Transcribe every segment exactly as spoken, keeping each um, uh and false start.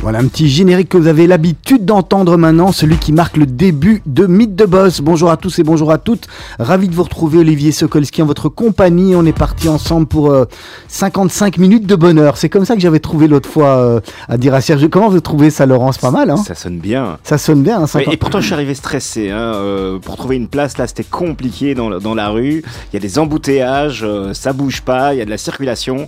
Voilà un petit générique que vous avez l'habitude d'entendre maintenant, celui qui marque le début de Mythe de Boss. Bonjour à tous et bonjour à toutes, ravi de vous retrouver Olivier Sokolski en votre compagnie. On est parti ensemble pour euh, cinquante-cinq minutes de bonheur, c'est comme ça que j'avais trouvé l'autre fois euh, à dire à Serge. Comment vous trouvez ça Laurence, pas mal hein? Ça sonne bien. Ça sonne bien. Hein, cinquante... Et pourtant je suis arrivé stressé, hein, euh, pour trouver une place là c'était compliqué dans, dans la rue, il y a des embouteillages, euh, ça bouge pas, il y a de la circulation.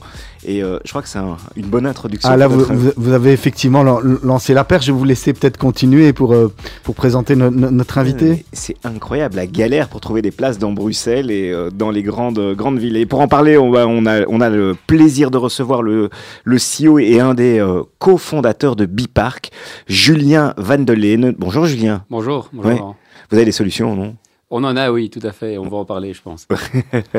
Et euh, je crois que c'est un, une bonne introduction. Ah là, vous, notre... vous avez effectivement lancé la perche. Je vais vous laisser peut-être continuer pour, euh, pour présenter no, no, notre invité. C'est incroyable, la galère pour trouver des places dans Bruxelles et euh, dans les grandes, grandes villes. Et pour en parler, on, on, a, on a le plaisir de recevoir le, le C E O et un des euh, cofondateurs de BePark, Julien Vandelen. Bonjour Julien. Bonjour. Bonjour. Ouais. Vous avez des solutions, non ? On en a, oui, tout à fait. On va en parler, je pense.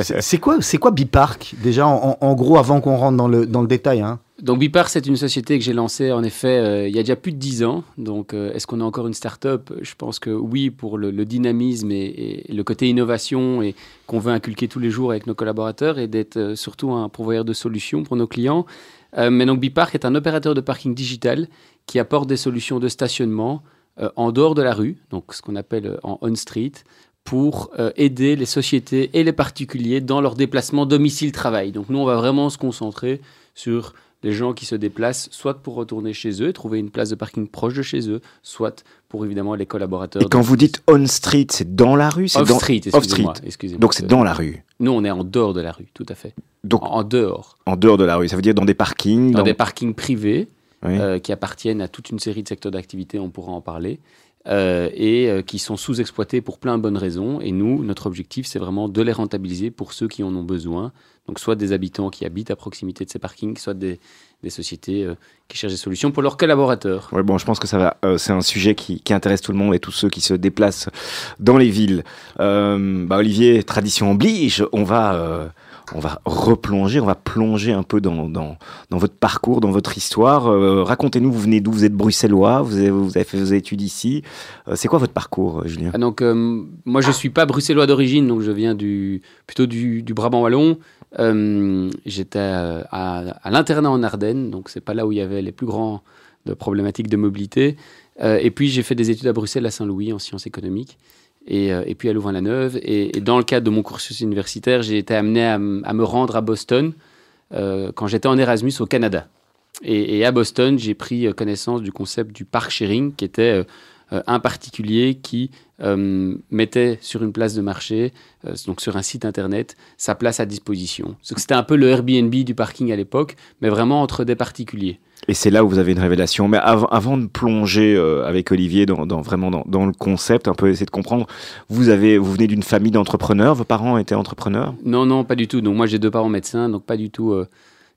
c'est, c'est quoi, c'est quoi BePark, déjà, en, en gros, avant qu'on rentre dans le, dans le détail hein. Donc, BePark, c'est une société que j'ai lancée, en effet, euh, il y a déjà plus de dix ans. Donc, euh, est-ce qu'on est encore une start-up ? Je pense que oui, pour le, le dynamisme et, et le côté innovation et qu'on veut inculquer tous les jours avec nos collaborateurs et d'être euh, surtout un pourvoyeur de solutions pour nos clients. Euh, mais donc, BePark est un opérateur de parking digital qui apporte des solutions de stationnement euh, en dehors de la rue, donc ce qu'on appelle en on-street, pour euh, aider les sociétés et les particuliers dans leur déplacement domicile-travail. Donc nous, on va vraiment se concentrer sur les gens qui se déplacent, soit pour retourner chez eux, trouver une place de parking proche de chez eux, soit pour évidemment les collaborateurs. Et quand vous dites on-street, c'est dans la rue ? Off-street, dans... excusez-moi, excusez-moi. Donc c'est dans la rue ? Nous, on est en dehors de la rue, tout à fait. Donc, en, en dehors. En dehors de la rue, ça veut dire dans des parkings ? Dans, dans... des parkings privés, oui. euh, qui appartiennent à toute une série de secteurs d'activité, on pourra en parler. Euh, et euh, qui sont sous-exploités pour plein de bonnes raisons. Et nous, notre objectif, c'est vraiment de les rentabiliser pour ceux qui en ont besoin. Donc, soit des habitants qui habitent à proximité de ces parkings, soit des, des sociétés euh, qui cherchent des solutions pour leurs collaborateurs. Ouais, bon, je pense que ça va. Euh, c'est un sujet qui, qui intéresse tout le monde et tous ceux qui se déplacent dans les villes. Euh, bah, Olivier, tradition oblige, on va... Euh On va replonger, on va plonger un peu dans, dans, dans votre parcours, dans votre histoire. Euh, racontez-nous, vous venez d'où ? Vous êtes bruxellois, vous avez, vous avez fait vos études ici. Euh, c'est quoi votre parcours, Julien ? ah, donc, euh, Moi, je ne suis pas bruxellois d'origine, donc je viens du, plutôt du, du Brabant wallon. Euh, j'étais à, à, à l'internat en Ardennes, donc ce n'est pas là où il y avait les plus grandes problématiques de mobilité. Euh, et puis, j'ai fait des études à Bruxelles, à Saint-Louis, en sciences économiques. Et, et puis à Louvain-la-Neuve. Et, et dans le cadre de mon cursus universitaire, j'ai été amené à, m- à me rendre à Boston euh, quand j'étais en Erasmus au Canada. Et, et à Boston, j'ai pris connaissance du concept du park sharing, qui était euh, un particulier qui euh, mettait sur une place de marché, euh, donc sur un site internet, sa place à disposition. Donc c'était un peu le Airbnb du parking à l'époque, mais vraiment entre des particuliers. Et c'est là où vous avez une révélation. Mais av- avant de plonger euh, avec Olivier dans, dans, vraiment dans, dans le concept, un peu essayer de comprendre, vous, avez, vous venez d'une famille d'entrepreneurs, vos parents étaient entrepreneurs ? Non, non, pas du tout. Donc moi, j'ai deux parents médecins, donc pas du tout euh,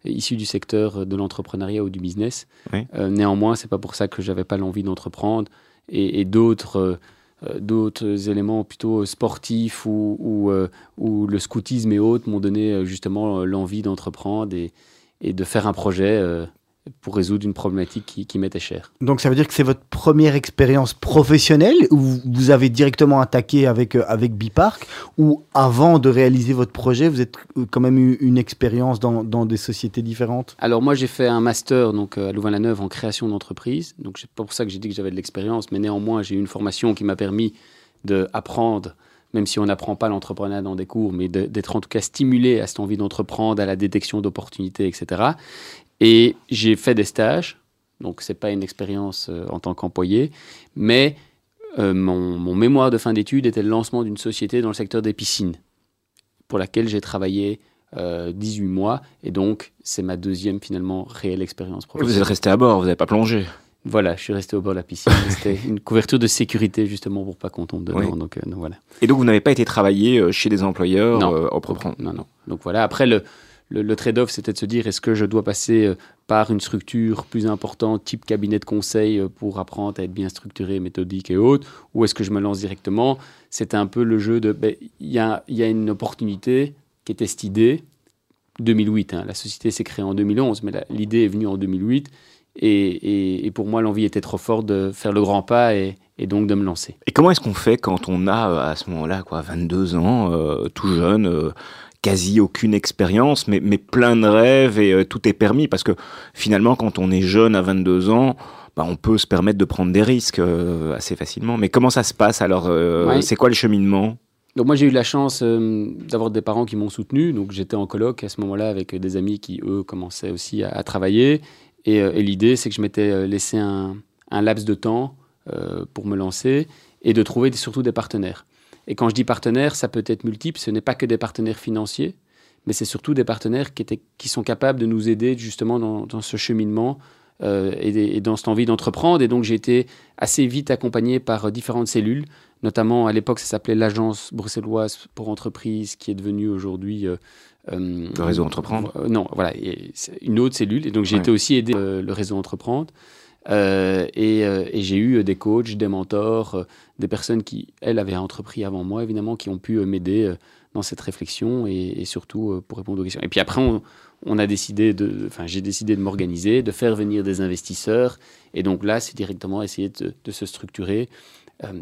issus du secteur de l'entrepreneuriat ou du business. Oui. Euh, néanmoins, c'est pas pour ça que j'avais pas l'envie d'entreprendre. Et, et d'autres... Euh, d'autres éléments plutôt sportifs ou, ou, euh, ou le scoutisme et autres m'ont donné justement l'envie d'entreprendre et, et de faire un projet euh, pour résoudre une problématique qui, qui m'était chère. Donc ça veut dire que c'est votre première expérience professionnelle où vous avez directement attaqué avec, euh, avec BePark, ou avant de réaliser votre projet, vous avez quand même eu une expérience dans, dans des sociétés différentes ? Alors moi j'ai fait un master donc, à Louvain-la-Neuve en création d'entreprise, donc c'est pas pour ça que j'ai dit que j'avais de l'expérience, mais néanmoins j'ai eu une formation qui m'a permis d'apprendre, même si on n'apprend pas l'entrepreneuriat dans des cours, mais de, d'être en tout cas stimulé à cette envie d'entreprendre, à la détection d'opportunités, et cetera. Et j'ai fait des stages, donc ce n'est pas une expérience euh, en tant qu'employé, mais euh, mon, mon mémoire de fin d'études était le lancement d'une société dans le secteur des piscines, pour laquelle j'ai travaillé euh, dix-huit mois, et donc c'est ma deuxième finalement réelle expérience professionnelle. Vous êtes resté à bord, vous n'avez pas plongé ? Voilà, je suis resté au bord de la piscine. C'était une couverture de sécurité, justement, pour ne pas qu'on tombe dedans. Oui. Donc, euh, donc, voilà. Et donc, vous n'avez pas été travailler euh, chez des employeurs ? Non. Euh, en propre... non, non. Donc voilà, après, le, le, le trade-off, c'était de se dire, est-ce que je dois passer par une structure plus importante, type cabinet de conseil, pour apprendre à être bien structuré, méthodique et autres, ou est-ce que je me lance directement? C'était un peu le jeu de, ben, y a, y a une opportunité qui était cette idée, deux mille huit, hein, la société s'est créée en deux mille onze, mais la, l'idée est venue en deux mille huit, et, et, et pour moi, l'envie était trop forte de faire le grand pas et, et donc de me lancer. Et comment est-ce qu'on fait quand on a, à ce moment-là, quoi, vingt-deux ans, euh, tout jeune, euh, quasi aucune expérience, mais, mais plein de rêves et euh, tout est permis? Parce que finalement, quand on est jeune à vingt-deux ans, bah, on peut se permettre de prendre des risques euh, assez facilement. Mais comment ça se passe alors euh, ouais. C'est quoi le cheminement? Donc moi, j'ai eu la chance euh, d'avoir des parents qui m'ont soutenu. Donc j'étais en coloc à ce moment-là avec des amis qui, eux, commençaient aussi à, à travailler. Et, euh, et l'idée, c'est que je m'étais laissé un, un laps de temps euh, pour me lancer et de trouver surtout des partenaires. Et quand je dis partenaires, ça peut être multiple. Ce n'est pas que des partenaires financiers, mais c'est surtout des partenaires qui, étaient, qui sont capables de nous aider justement dans, dans ce cheminement euh, et, et dans cette envie d'entreprendre. Et donc, j'ai été assez vite accompagné par différentes cellules. Notamment, à l'époque, ça s'appelait l'Agence bruxelloise pour entreprises, qui est devenue aujourd'hui... Euh, euh, le Réseau Entreprendre euh, Non, voilà, et c'est une autre cellule. Et donc, j'ai ouais. été aussi aidé euh, le Réseau Entreprendre. Euh, et, euh, et j'ai eu des coachs, des mentors, euh, des personnes qui, elles, avaient entrepris avant moi, évidemment, qui ont pu euh, m'aider euh, dans cette réflexion et, et surtout euh, pour répondre aux questions. Et puis après, on, on a décidé de, enfin, j'ai décidé de m'organiser, de faire venir des investisseurs. Et donc là, c'est directement essayer de, de se structurer.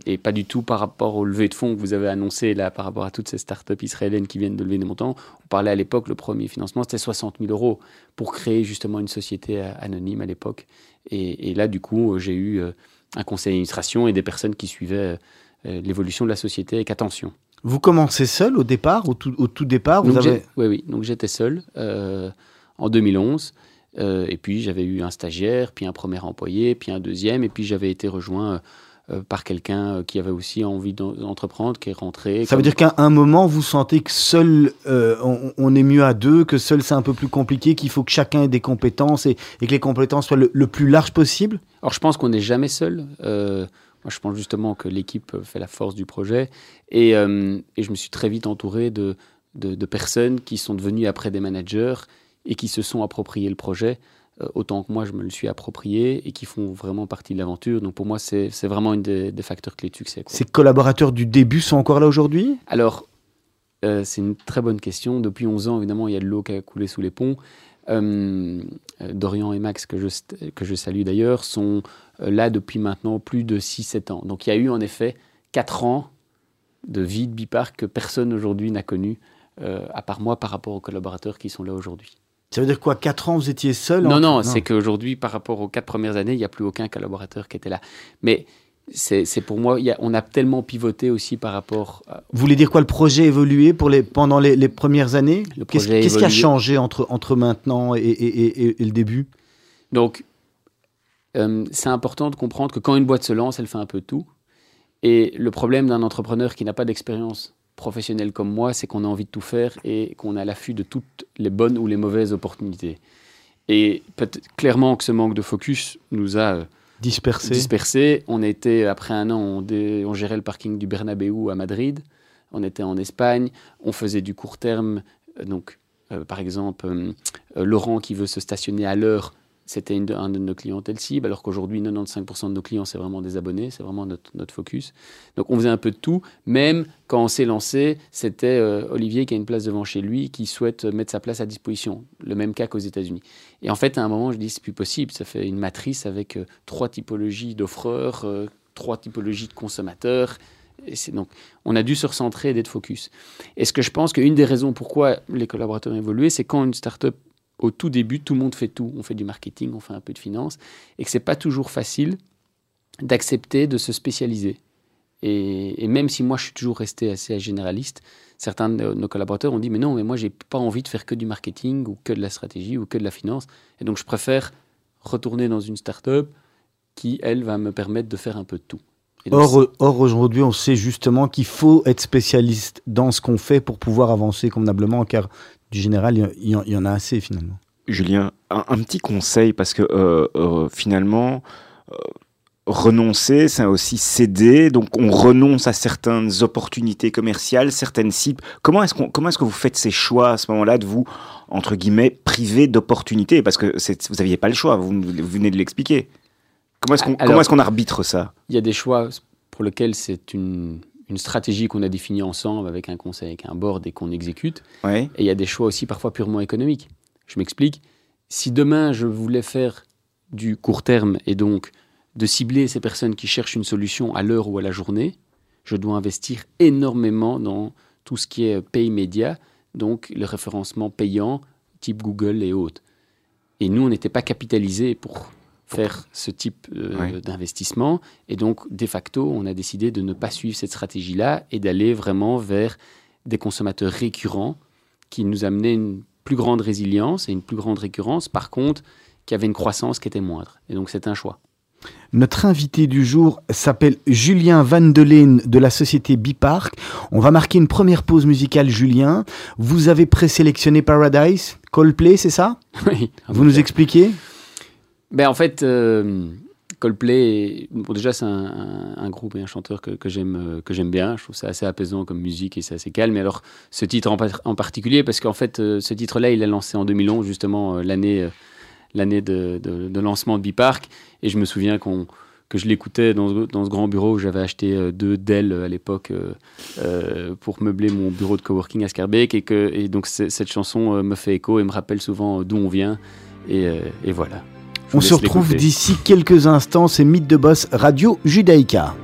Et pas du tout par rapport aux levées de fonds que vous avez annoncées, là, par rapport à toutes ces startups israéliennes qui viennent de lever des montants. On parlait à l'époque, le premier financement, c'était soixante mille euros pour créer justement une société anonyme à l'époque. Et, et là, du coup, j'ai eu un conseil d'administration et des personnes qui suivaient l'évolution de la société avec attention. Vous commencez seul au départ, au tout, au tout départ vous avez... Oui, oui. Donc j'étais seul euh, en deux mille onze. Euh, et puis j'avais eu un stagiaire, puis un premier employé, puis un deuxième. Et puis j'avais été rejoint... Euh, Euh, par quelqu'un euh, qui avait aussi envie d'entreprendre, qui est rentré. Ça veut dire qu'à un moment, vous sentez que seul, euh, on, on est mieux à deux, que seul, c'est un peu plus compliqué, qu'il faut que chacun ait des compétences et, et que les compétences soient le, le plus large possible? Alors, je pense qu'on n'est jamais seul. Euh, moi, je pense justement que l'équipe fait la force du projet. Et, euh, et je me suis très vite entouré de, de, de personnes qui sont devenues après des managers et qui se sont approprié le projet. Autant que moi, je me le suis approprié et qui font vraiment partie de l'aventure. Donc pour moi, c'est, c'est vraiment un des, des facteurs clés de succès, quoi. Ces collaborateurs du début sont encore là aujourd'hui ? Alors, euh, c'est une très bonne question. Depuis onze ans, évidemment, il y a de l'eau qui a coulé sous les ponts. Euh, Dorian et Max, que je, que je salue d'ailleurs, sont là depuis maintenant plus de six sept ans. Donc il y a eu en effet quatre ans de vie de BePark que personne aujourd'hui n'a connu, euh, à part moi, par rapport aux collaborateurs qui sont là aujourd'hui. Ça veut dire quoi, quatre ans, vous étiez seul? Non, en... non, non, c'est qu'aujourd'hui, par rapport aux quatre premières années, il n'y a plus aucun collaborateur qui était là. Mais c'est, c'est pour moi, y a, on a tellement pivoté aussi par rapport... À... Vous voulez dire quoi, le projet a évolué pour les, pendant les, les premières années? Le qu'est-ce, qu'est-ce qui a changé entre, entre maintenant et, et, et, et le début? Donc, euh, c'est important de comprendre que quand une boîte se lance, elle fait un peu tout. Et le problème d'un entrepreneur qui n'a pas d'expérience professionnel comme moi, c'est qu'on a envie de tout faire et qu'on est à l'affût de toutes les bonnes ou les mauvaises opportunités. Et clairement que ce manque de focus nous a euh, dispersés. Dispersé. On était, après un an, on, dé, on gérait le parking du Bernabéu à Madrid, on était en Espagne, on faisait du court terme. Euh, donc, euh, par exemple, euh, euh, Laurent qui veut se stationner à l'heure, c'était une de, un de nos clientèles cibles, alors qu'aujourd'hui, quatre-vingt-quinze pour cent de nos clients, c'est vraiment des abonnés, c'est vraiment notre, notre focus. Donc, on faisait un peu de tout. Même quand on s'est lancé, c'était euh, Olivier qui a une place devant chez lui, qui souhaite mettre sa place à disposition. Le même cas qu'aux États-Unis. Et en fait, à un moment, je dis, c'est plus possible. Ça fait une matrice avec euh, trois typologies d'offreurs, euh, trois typologies de consommateurs. Et c'est, donc, on a dû se recentrer et d'être focus. Et ce que je pense qu'une des raisons pourquoi les collaborateurs ont évolué, c'est quand une start-up, au tout début, tout le monde fait tout. On fait du marketing, on fait un peu de finance. Et que ce n'est pas toujours facile d'accepter de se spécialiser. Et, et même si moi, je suis toujours resté assez généraliste, certains de nos collaborateurs ont dit « Mais non, mais moi, je n'ai pas envie de faire que du marketing ou que de la stratégie ou que de la finance. Et donc, je préfère retourner dans une start-up qui, elle, va me permettre de faire un peu de tout. » Or, or, aujourd'hui, on sait justement qu'il faut être spécialiste dans ce qu'on fait pour pouvoir avancer convenablement, car du général, il y, y en a assez finalement. Julien, un, un petit conseil, parce que euh, euh, finalement, euh, renoncer, c'est aussi céder, donc on renonce à certaines opportunités commerciales, certaines cibles. Comment est-ce, qu'on, comment est-ce que vous faites ces choix à ce moment-là de vous, entre guillemets, priver d'opportunités? Parce que c'est, vous n'aviez pas le choix, vous, vous venez de l'expliquer. Comment est-ce qu'on, Alors, comment est-ce qu'on arbitre ça? Il y a des choix pour lesquels c'est une, une stratégie qu'on a définie ensemble avec un conseil, avec un board et qu'on exécute. Ouais. Et il y a des choix aussi parfois purement économiques. Je m'explique. Si demain je voulais faire du court terme et donc de cibler ces personnes qui cherchent une solution à l'heure ou à la journée, je dois investir énormément dans tout ce qui est paid media, donc le référencement payant type Google et autres. Et nous, on n'était pas capitalisés pour faire ce type euh, oui. d'investissement. Et donc, de facto, on a décidé de ne pas suivre cette stratégie-là et d'aller vraiment vers des consommateurs récurrents qui nous amenaient une plus grande résilience et une plus grande récurrence, par contre, qui avait une croissance qui était moindre. Et donc, c'est un choix. Notre invité du jour s'appelle Julien Vandelen de la société BePark. On va marquer une première pause musicale, Julien. Vous avez présélectionné Paradise, Coldplay, c'est ça? Oui. Vous nous expliquez? Ben, en fait, euh, Coldplay, bon, déjà, c'est un, un, un groupe et un chanteur que, que, j'aime, que j'aime bien. Je trouve ça assez apaisant comme musique et c'est assez calme. Et alors, ce titre en, en particulier, parce qu'en fait, euh, ce titre-là, il l'a lancé en deux mille onze, justement, euh, l'année... Euh, l'année de, de, de lancement de BePark, et je me souviens qu'on, que je l'écoutais dans, dans ce grand bureau où j'avais acheté deux Dell à l'époque euh, euh, pour meubler mon bureau de coworking à Schaerbeek, et, que, et donc cette chanson me fait écho et me rappelle souvent d'où on vient, et, et voilà. Je on se retrouve l'écouter. D'ici quelques instants, c'est Mythe de Boss, Radio Judaïka.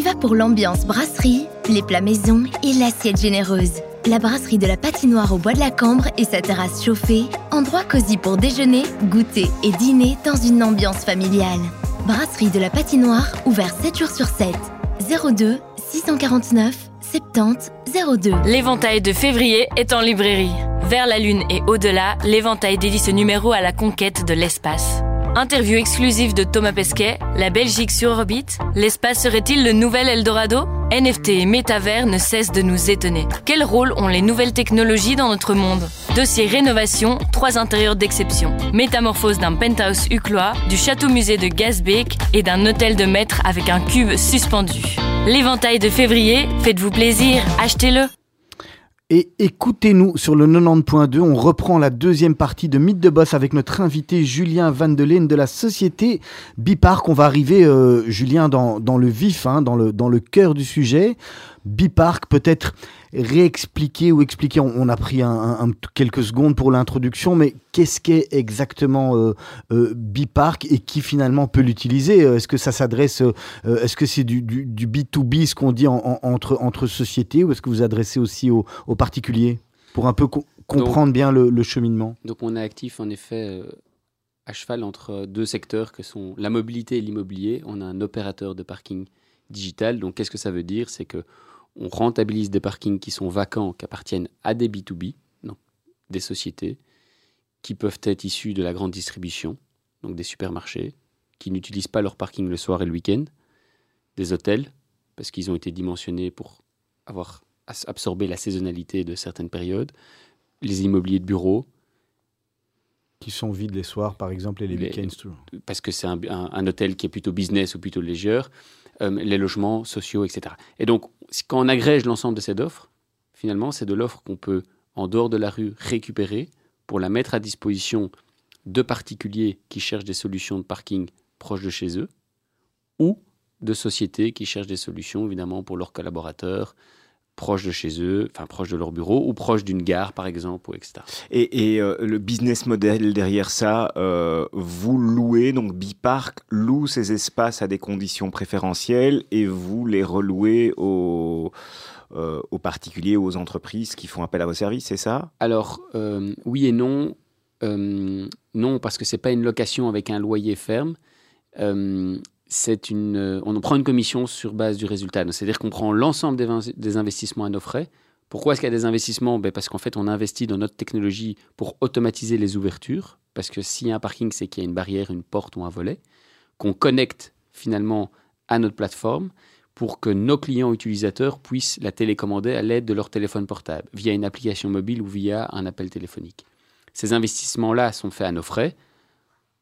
y va pour l'ambiance brasserie, les plats maison et l'assiette généreuse. La brasserie de la patinoire au bois de la Cambre et sa terrasse chauffée, endroit cosy pour déjeuner, goûter et dîner dans une ambiance familiale. Brasserie de la patinoire, ouvert sept jours sur sept. zéro deux, six cent quarante-neuf, soixante-dix, zéro deux. L'Éventail de février est en librairie. Vers la Lune et au-delà, l'Éventail dédie ce numéro à la conquête de l'espace. Interview exclusive de Thomas Pesquet, la Belgique sur orbite, l'espace serait-il le nouvel Eldorado ? N F T et métavers ne cessent de nous étonner. Quel rôle ont les nouvelles technologies dans notre monde ? Dossier rénovation, trois intérieurs d'exception. Métamorphose d'un penthouse Uclois, du château-musée de Schaerbeek et d'un hôtel de maître avec un cube suspendu. L'Éventail de février, faites-vous plaisir, achetez-le. Et écoutez-nous sur le quatre-vingt-dix virgule deux, on reprend la deuxième partie de Mythe de Boss avec notre invité Julien Vandelen de la société BePark. On va arriver, euh, Julien, dans, dans le vif, hein, dans, le, dans le cœur du sujet. BePark, peut-être réexpliquer ou expliquer, on, on a pris un, un, quelques secondes pour l'introduction, mais qu'est-ce qu'est exactement euh, euh, BePark et qui finalement peut l'utiliser ? Est-ce que ça s'adresse, euh, est-ce que c'est du, du, du B deux B, ce qu'on dit en, en, entre, entre sociétés, ou est-ce que vous adressez aussi aux, aux particuliers pour un peu co- comprendre donc, bien le, le cheminement ? Donc on est actif en effet euh, à cheval entre deux secteurs que sont la mobilité et l'immobilier. On a un opérateur de parking digital, donc qu'est-ce que ça veut dire ? C'est que on rentabilise des parkings qui sont vacants, qui appartiennent à des B deux B, donc des sociétés, qui peuvent être issues de la grande distribution, donc des supermarchés, qui n'utilisent pas leur parking le soir et le week-end, des hôtels, parce qu'ils ont été dimensionnés pour avoir absorbé la saisonnalité de certaines périodes, les immobiliers de bureaux. Qui sont vides les soirs, par exemple, et les, les week-ends. Tout. Parce que c'est un, un, un hôtel qui est plutôt business ou plutôt léger. Euh, les logements sociaux, et cetera. Et donc, quand on agrège l'ensemble de cette offre, finalement, c'est de l'offre qu'on peut, en dehors de la rue, récupérer pour la mettre à disposition de particuliers qui cherchent des solutions de parking proches de chez eux ou de sociétés qui cherchent des solutions, évidemment, pour leurs collaborateurs, proche de chez eux, enfin proche de leur bureau ou proche d'une gare par exemple, et cetera. Et, et euh, le business model derrière ça, euh, vous louez, donc BePark loue ces espaces à des conditions préférentielles et vous les relouez aux, euh, aux particuliers, aux entreprises qui font appel à vos services, c'est ça ? Alors euh, oui et non, euh, non parce que c'est pas une location avec un loyer ferme. Euh, C'est une, euh, on en prend une commission sur base du résultat. Donc, c'est-à-dire qu'on prend l'ensemble des, vin- des investissements à nos frais. Pourquoi est-ce qu'il y a des investissements ? Ben parce qu'en fait, on investit dans notre technologie pour automatiser les ouvertures. Parce que s'il y a un parking, c'est qu'il y a une barrière, une porte ou un volet, qu'on connecte finalement à notre plateforme pour que nos clients utilisateurs puissent la télécommander à l'aide de leur téléphone portable, via une application mobile ou via un appel téléphonique. Ces investissements-là sont faits à nos frais,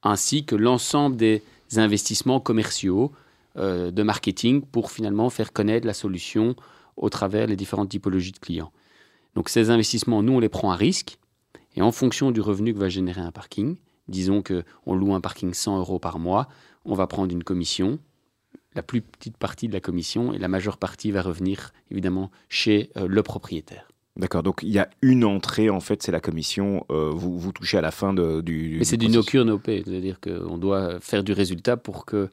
ainsi que l'ensemble des investissements commerciaux, euh, de marketing, pour finalement faire connaître la solution au travers les différentes typologies de clients. Donc ces investissements, nous, on les prend à risque, et en fonction du revenu que va générer un parking, disons qu'on loue un parking cent euros par mois, on va prendre une commission, la plus petite partie de la commission, et la majeure partie va revenir évidemment chez euh, le propriétaire. D'accord, donc il y a une entrée, en fait, c'est la commission, euh, vous, vous touchez à la fin de, du... Mais c'est du no cure, no pay, c'est-à-dire qu'on doit faire du résultat pour que,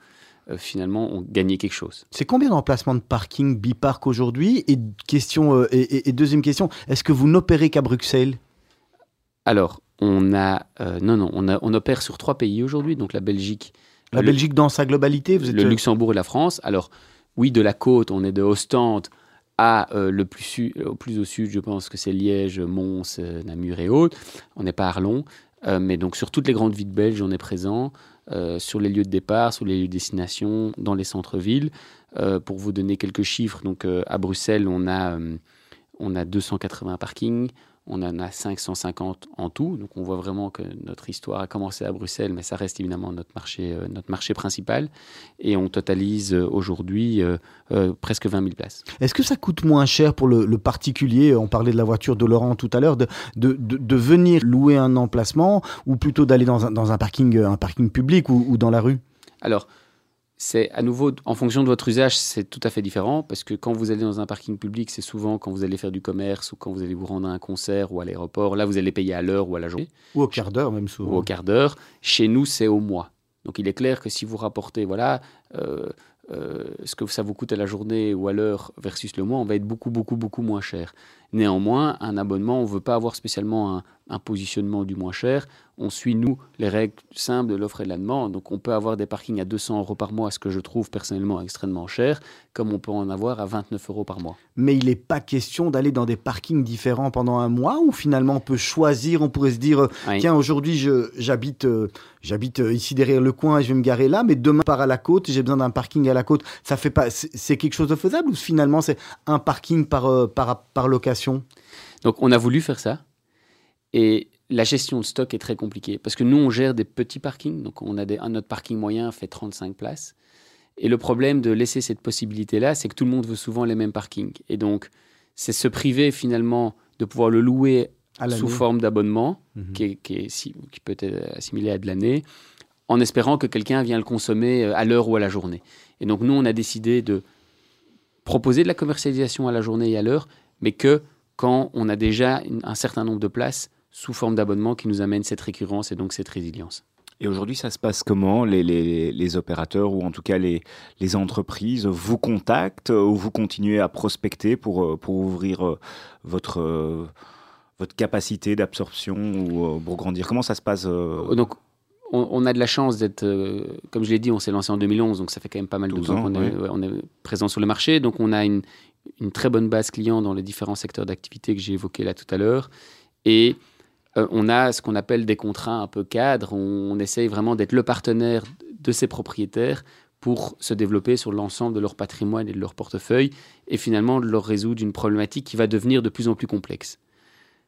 euh, finalement, on gagne quelque chose. C'est combien d'emplacements de parking BePark aujourd'hui ? Et, question, euh, et, et deuxième question, est-ce que vous n'opérez qu'à Bruxelles ? Alors, on a... Euh, non, non, on, a, on opère sur trois pays aujourd'hui, donc la Belgique... La le, Belgique dans sa globalité, vous êtes... Le euh... Luxembourg et la France. Alors, oui, de la côte, on est de Ostende, à euh, le plus, su- au plus au sud, je pense que c'est Liège, Mons, euh, Namur et autres. On n'est pas à Arlon, euh, mais donc sur toutes les grandes villes belges, on est présent, euh, sur les lieux de départ, sur les lieux de destination, dans les centres-villes. Euh, pour vous donner quelques chiffres, donc euh, à Bruxelles, on a, euh, on a deux cent quatre-vingts parkings, on en a cinq cent cinquante en tout. Donc on voit vraiment que notre histoire a commencé à Bruxelles, mais ça reste évidemment notre marché, euh, notre marché principal. Et on totalise euh, aujourd'hui euh, euh, presque vingt mille places. Est-ce que ça coûte moins cher pour le, le particulier ? On parlait de la voiture de Laurent tout à l'heure, de, de, de, de venir louer un emplacement ou plutôt d'aller dans un, dans un, parking, un parking public ou, ou dans la rue ? Alors, c'est à nouveau, en fonction de votre usage, c'est tout à fait différent parce que quand vous allez dans un parking public, c'est souvent quand vous allez faire du commerce ou quand vous allez vous rendre à un concert ou à l'aéroport. Là, vous allez payer à l'heure ou à la journée. Ou au quart d'heure même souvent. Ou au quart d'heure. Chez nous, c'est au mois. Donc, il est clair que si vous rapportez, voilà, euh, euh, ce que ça vous coûte à la journée ou à l'heure versus le mois, on va être beaucoup, beaucoup, beaucoup moins cher. Néanmoins, un abonnement, on ne veut pas avoir spécialement un, un positionnement du moins cher. On suit, nous, les règles simples de l'offre et de la demande. Donc, on peut avoir des parkings à deux cents euros par mois, ce que je trouve personnellement extrêmement cher, comme on peut en avoir à vingt-neuf euros par mois. Mais il n'est pas question d'aller dans des parkings différents pendant un mois, ou finalement on peut choisir, on pourrait se dire, oui. Tiens, aujourd'hui, je, j'habite, euh, j'habite ici derrière le coin et je vais me garer là, mais demain, je pars à la côte, j'ai besoin d'un parking à la côte. Ça fait pas, c'est, c'est quelque chose de faisable, ou finalement, c'est un parking par, euh, par, par location? Donc, on a voulu faire ça. Et la gestion de stock est très compliquée parce que nous, on gère des petits parkings. Donc, on a des, notre parking moyen fait trente-cinq places. Et le problème de laisser cette possibilité-là, c'est que tout le monde veut souvent les mêmes parkings. Et donc, c'est se priver finalement de pouvoir le louer sous forme d'abonnement, mmh. qui, est, qui, est, qui peut être assimilé à de l'année, en espérant que quelqu'un vienne le consommer à l'heure ou à la journée. Et donc, nous, on a décidé de proposer de la commercialisation à la journée et à l'heure, mais que quand on a déjà une, un certain nombre de places, sous forme d'abonnement qui nous amène cette récurrence et donc cette résilience. Et aujourd'hui, ça se passe comment? les, les, les opérateurs ou en tout cas les, les entreprises vous contactent ou vous continuez à prospecter pour, pour ouvrir votre, votre capacité d'absorption ou pour grandir? Comment ça se passe? Donc, on, on a de la chance d'être, euh, comme je l'ai dit, on s'est lancé en deux mille onze, donc ça fait quand même pas mal de temps qu'on est, ouais, on est présent sur le marché. Donc, on a une, une très bonne base client dans les différents secteurs d'activité que j'ai évoqués là tout à l'heure. Et Euh, on a ce qu'on appelle des contrats un peu cadres. On, on essaye vraiment d'être le partenaire de ces propriétaires pour se développer sur l'ensemble de leur patrimoine et de leur portefeuille et finalement de leur résoudre une problématique qui va devenir de plus en plus complexe.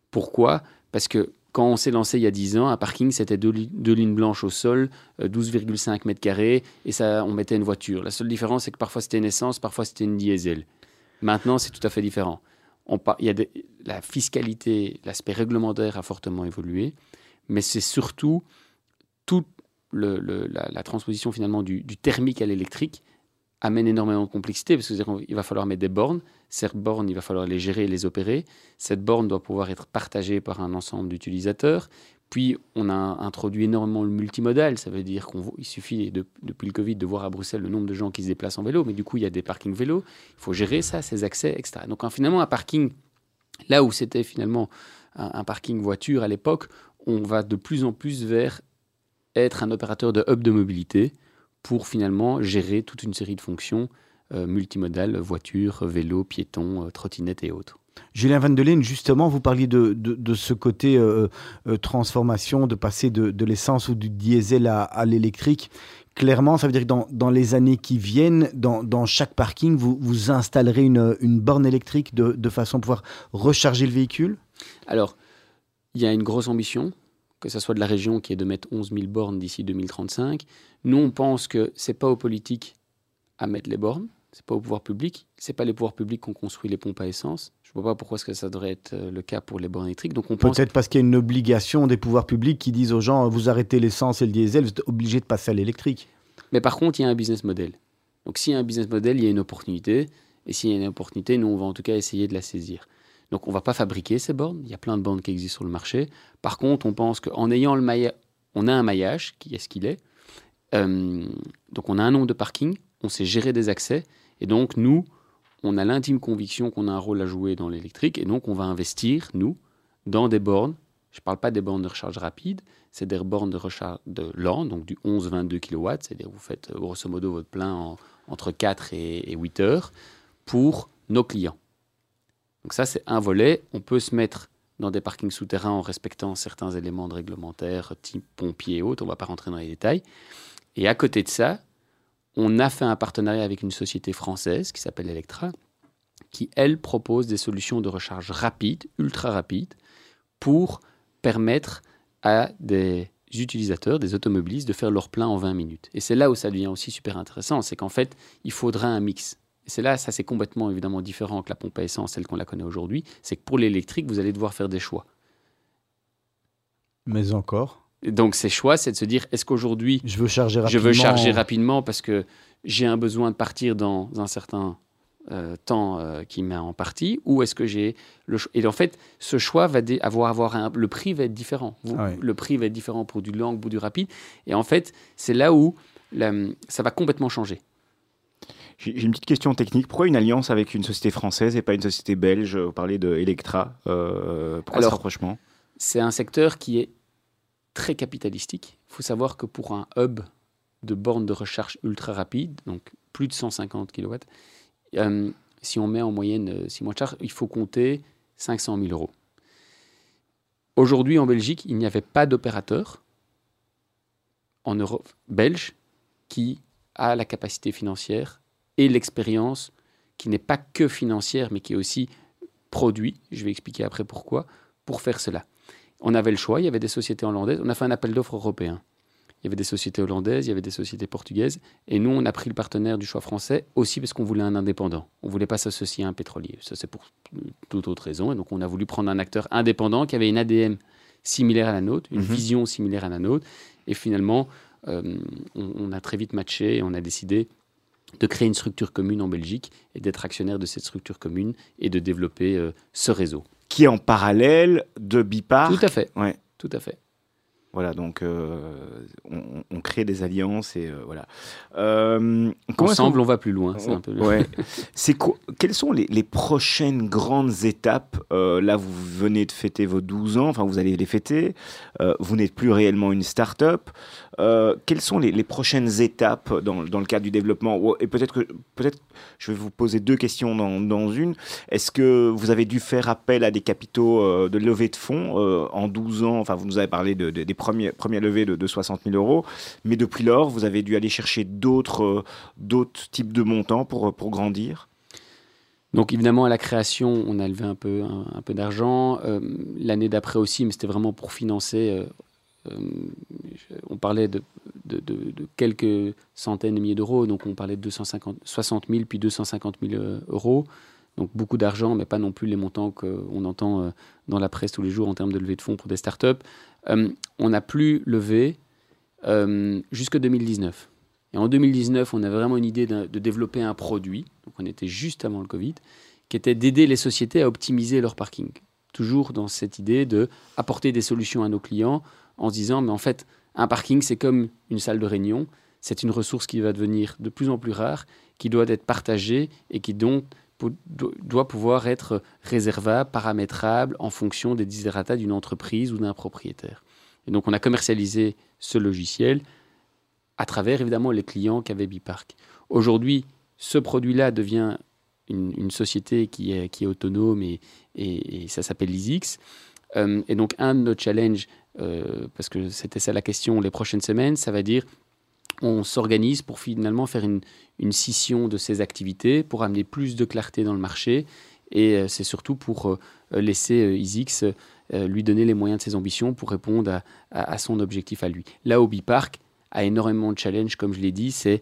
Pourquoi? Parce que quand on s'est lancé il y a dix ans, un parking, c'était deux, li- deux lignes blanches au sol, euh, douze virgule cinq mètres carrés, et ça, on mettait une voiture. La seule différence, c'est que parfois c'était une essence, parfois c'était une diesel. Maintenant, c'est tout à fait différent. On par... Il y a des... La fiscalité, l'aspect réglementaire a fortement évolué, mais c'est surtout toute le, le, la, la transposition finalement du, du thermique à l'électrique amène énormément de complexité, parce qu'il va falloir mettre des bornes. Ces bornes, il va falloir les gérer et les opérer. Cette borne doit pouvoir être partagée par un ensemble d'utilisateurs. Puis, on a introduit énormément le multimodal. Ça veut dire qu'il suffit, de, depuis le Covid, de voir à Bruxelles le nombre de gens qui se déplacent en vélo. Mais du coup, il y a des parkings vélos. Il faut gérer ça, ces accès, et cetera. Donc, finalement, un parking, là où c'était finalement un, un parking voiture à l'époque, on va de plus en plus vers être un opérateur de hub de mobilité pour finalement gérer toute une série de fonctions euh, multimodales, voiture, vélo, piéton, trottinette et autres. Julien Vandelen, justement, vous parliez de, de, de ce côté euh, euh, transformation, de passer de, de l'essence ou du diesel à, à l'électrique. Clairement, ça veut dire que dans, dans les années qui viennent, dans, dans chaque parking, vous, vous installerez une, une borne électrique de, de façon à pouvoir recharger le véhicule? Alors, il y a une grosse ambition, que ce soit de la région, qui est de mettre onze mille bornes d'ici deux mille trente-cinq. Nous, on pense que ce n'est pas aux politiques à mettre les bornes. Ce n'est pas au pouvoir public, ce n'est pas les pouvoirs publics qu'on construit les pompes à essence. Je ne vois pas pourquoi ça devrait être le cas pour les bornes électriques. Donc on pense peut-être que... parce qu'il y a une obligation des pouvoirs publics qui disent aux gens, vous arrêtez l'essence et le diesel, vous êtes obligés de passer à l'électrique. Mais par contre, il y a un business model. Donc s'il y a un business model, il y a une opportunité. Et s'il y a une opportunité, nous, on va en tout cas essayer de la saisir. Donc on ne va pas fabriquer ces bornes. Il y a plein de bornes qui existent sur le marché. Par contre, on pense qu'en ayant le maillage, on a un maillage, qui est ce qu'il est. Euh, donc on a un nombre de parkings, on sait gérer des accès. Et donc, nous, on a l'intime conviction qu'on a un rôle à jouer dans l'électrique. Et donc, on va investir, nous, dans des bornes. Je ne parle pas des bornes de recharge rapide. C'est des bornes de recharge de lent, donc du onze à vingt-deux kilowatts. C'est-à-dire, vous faites grosso modo votre plein en, entre quatre et huit heures pour nos clients. Donc ça, c'est un volet. On peut se mettre dans des parkings souterrains en respectant certains éléments réglementaires, type pompiers et autres. On ne va pas rentrer dans les détails. Et à côté de ça, on a fait un partenariat avec une société française qui s'appelle Electra, qui, elle, propose des solutions de recharge rapide, ultra rapide, pour permettre à des utilisateurs, des automobilistes, de faire leur plein en vingt minutes. Et c'est là où ça devient aussi super intéressant, c'est qu'en fait, il faudra un mix. Et c'est là, ça c'est complètement évidemment différent que la pompe à essence, celle qu'on la connaît aujourd'hui, c'est que pour l'électrique, vous allez devoir faire des choix. Mais encore ? Donc, ces choix, c'est de se dire, est-ce qu'aujourd'hui, je veux charger rapidement, je veux charger rapidement parce que j'ai un besoin de partir dans un certain euh, temps euh, qui m'a en partie, ou est-ce que j'ai le choix? Et en fait, ce choix va dé- avoir, avoir un... Le prix va être différent. Vous, ah oui. Le prix va être différent pour du long ou du rapide. Et en fait, c'est là où la, ça va complètement changer. J'ai une petite question technique. Pourquoi une alliance avec une société française et pas une société belge? Vous parlez de Electra. Euh, pourquoi Alors, ce rapprochement? C'est un secteur qui est très capitalistique. Il faut savoir que pour un hub de bornes de recharge ultra rapide, donc plus de cent cinquante kilowatts, euh, si on met en moyenne six mois de charge, il faut compter cinq cent mille euros. Aujourd'hui, en Belgique, il n'y avait pas d'opérateur en Europe belge qui a la capacité financière et l'expérience, qui n'est pas que financière, mais qui est aussi produit, je vais expliquer après pourquoi, pour faire cela. On avait le choix, il y avait des sociétés hollandaises, on a fait un appel d'offres européen. Il y avait des sociétés hollandaises, il y avait des sociétés portugaises, et nous, on a pris le partenaire du choix français aussi parce qu'on voulait un indépendant. On ne voulait pas s'associer à un pétrolier, ça c'est pour toute autre raison, et donc on a voulu prendre un acteur indépendant qui avait une A D M similaire à la nôtre, une mm-hmm. vision similaire à la nôtre, et finalement, euh, on, on a très vite matché et on a décidé de créer une structure commune en Belgique et d'être actionnaire de cette structure commune et de développer euh, ce réseau. Qui est en parallèle de BePark. Tout à fait, ouais. Tout à fait. Voilà, donc euh, on, on crée des alliances et euh, voilà. Euh, Ensemble, on... on va plus loin. C'est, on... un peu... ouais. C'est quoi... Quelles sont les, les prochaines grandes étapes? euh, Là, vous venez de fêter vos douze ans, enfin, vous allez les fêter. Euh, vous n'êtes plus réellement une start-up. Euh, quelles sont les, les prochaines étapes dans, dans le cadre du développement? Et peut-être que peut-être, je vais vous poser deux questions dans, dans une. Est-ce que vous avez dû faire appel à des capitaux euh, de levée de fonds euh, en douze ans? Enfin, vous nous avez parlé de, de, des Premier, première levée de, de soixante mille euros. Mais depuis lors, vous avez dû aller chercher d'autres, euh, d'autres types de montants pour, pour grandir. Donc évidemment, à la création, on a levé un peu, un, un peu d'argent. Euh, l'année d'après aussi, mais c'était vraiment pour financer. Euh, euh, on parlait de, de, de, de quelques centaines de milliers d'euros. Donc on parlait de deux cent cinquante, soixante mille puis deux cent cinquante mille euros. Donc beaucoup d'argent, mais pas non plus les montants qu'on entend dans la presse tous les jours en termes de levée de fonds pour des startups. Euh, on n'a plus levé euh, jusqu'en deux mille dix-neuf. Et en deux mille dix-neuf, on a vraiment une idée de, de développer un produit, donc on était juste avant le Covid, qui était d'aider les sociétés à optimiser leur parking. Toujours dans cette idée d'apporter des solutions à nos clients en se disant, mais en fait, un parking, c'est comme une salle de réunion, c'est une ressource qui va devenir de plus en plus rare, qui doit être partagée et qui donc... doit pouvoir être réservable, paramétrable en fonction des desiderata d'une entreprise ou d'un propriétaire. Et donc, on a commercialisé ce logiciel à travers, évidemment, les clients qu'avait BePark. Aujourd'hui, ce produit-là devient une, une société qui est, qui est autonome et, et, et ça s'appelle Lisix. Euh, et donc, un de nos challenges, euh, parce que c'était ça la question les prochaines semaines, ça va dire... on s'organise pour finalement faire une, une scission de ces activités pour amener plus de clarté dans le marché. Et euh, c'est surtout pour euh, laisser euh, Isix euh, lui donner les moyens de ses ambitions pour répondre à, à, à son objectif à lui. Là, au BePark a énormément de challenges, comme je l'ai dit, c'est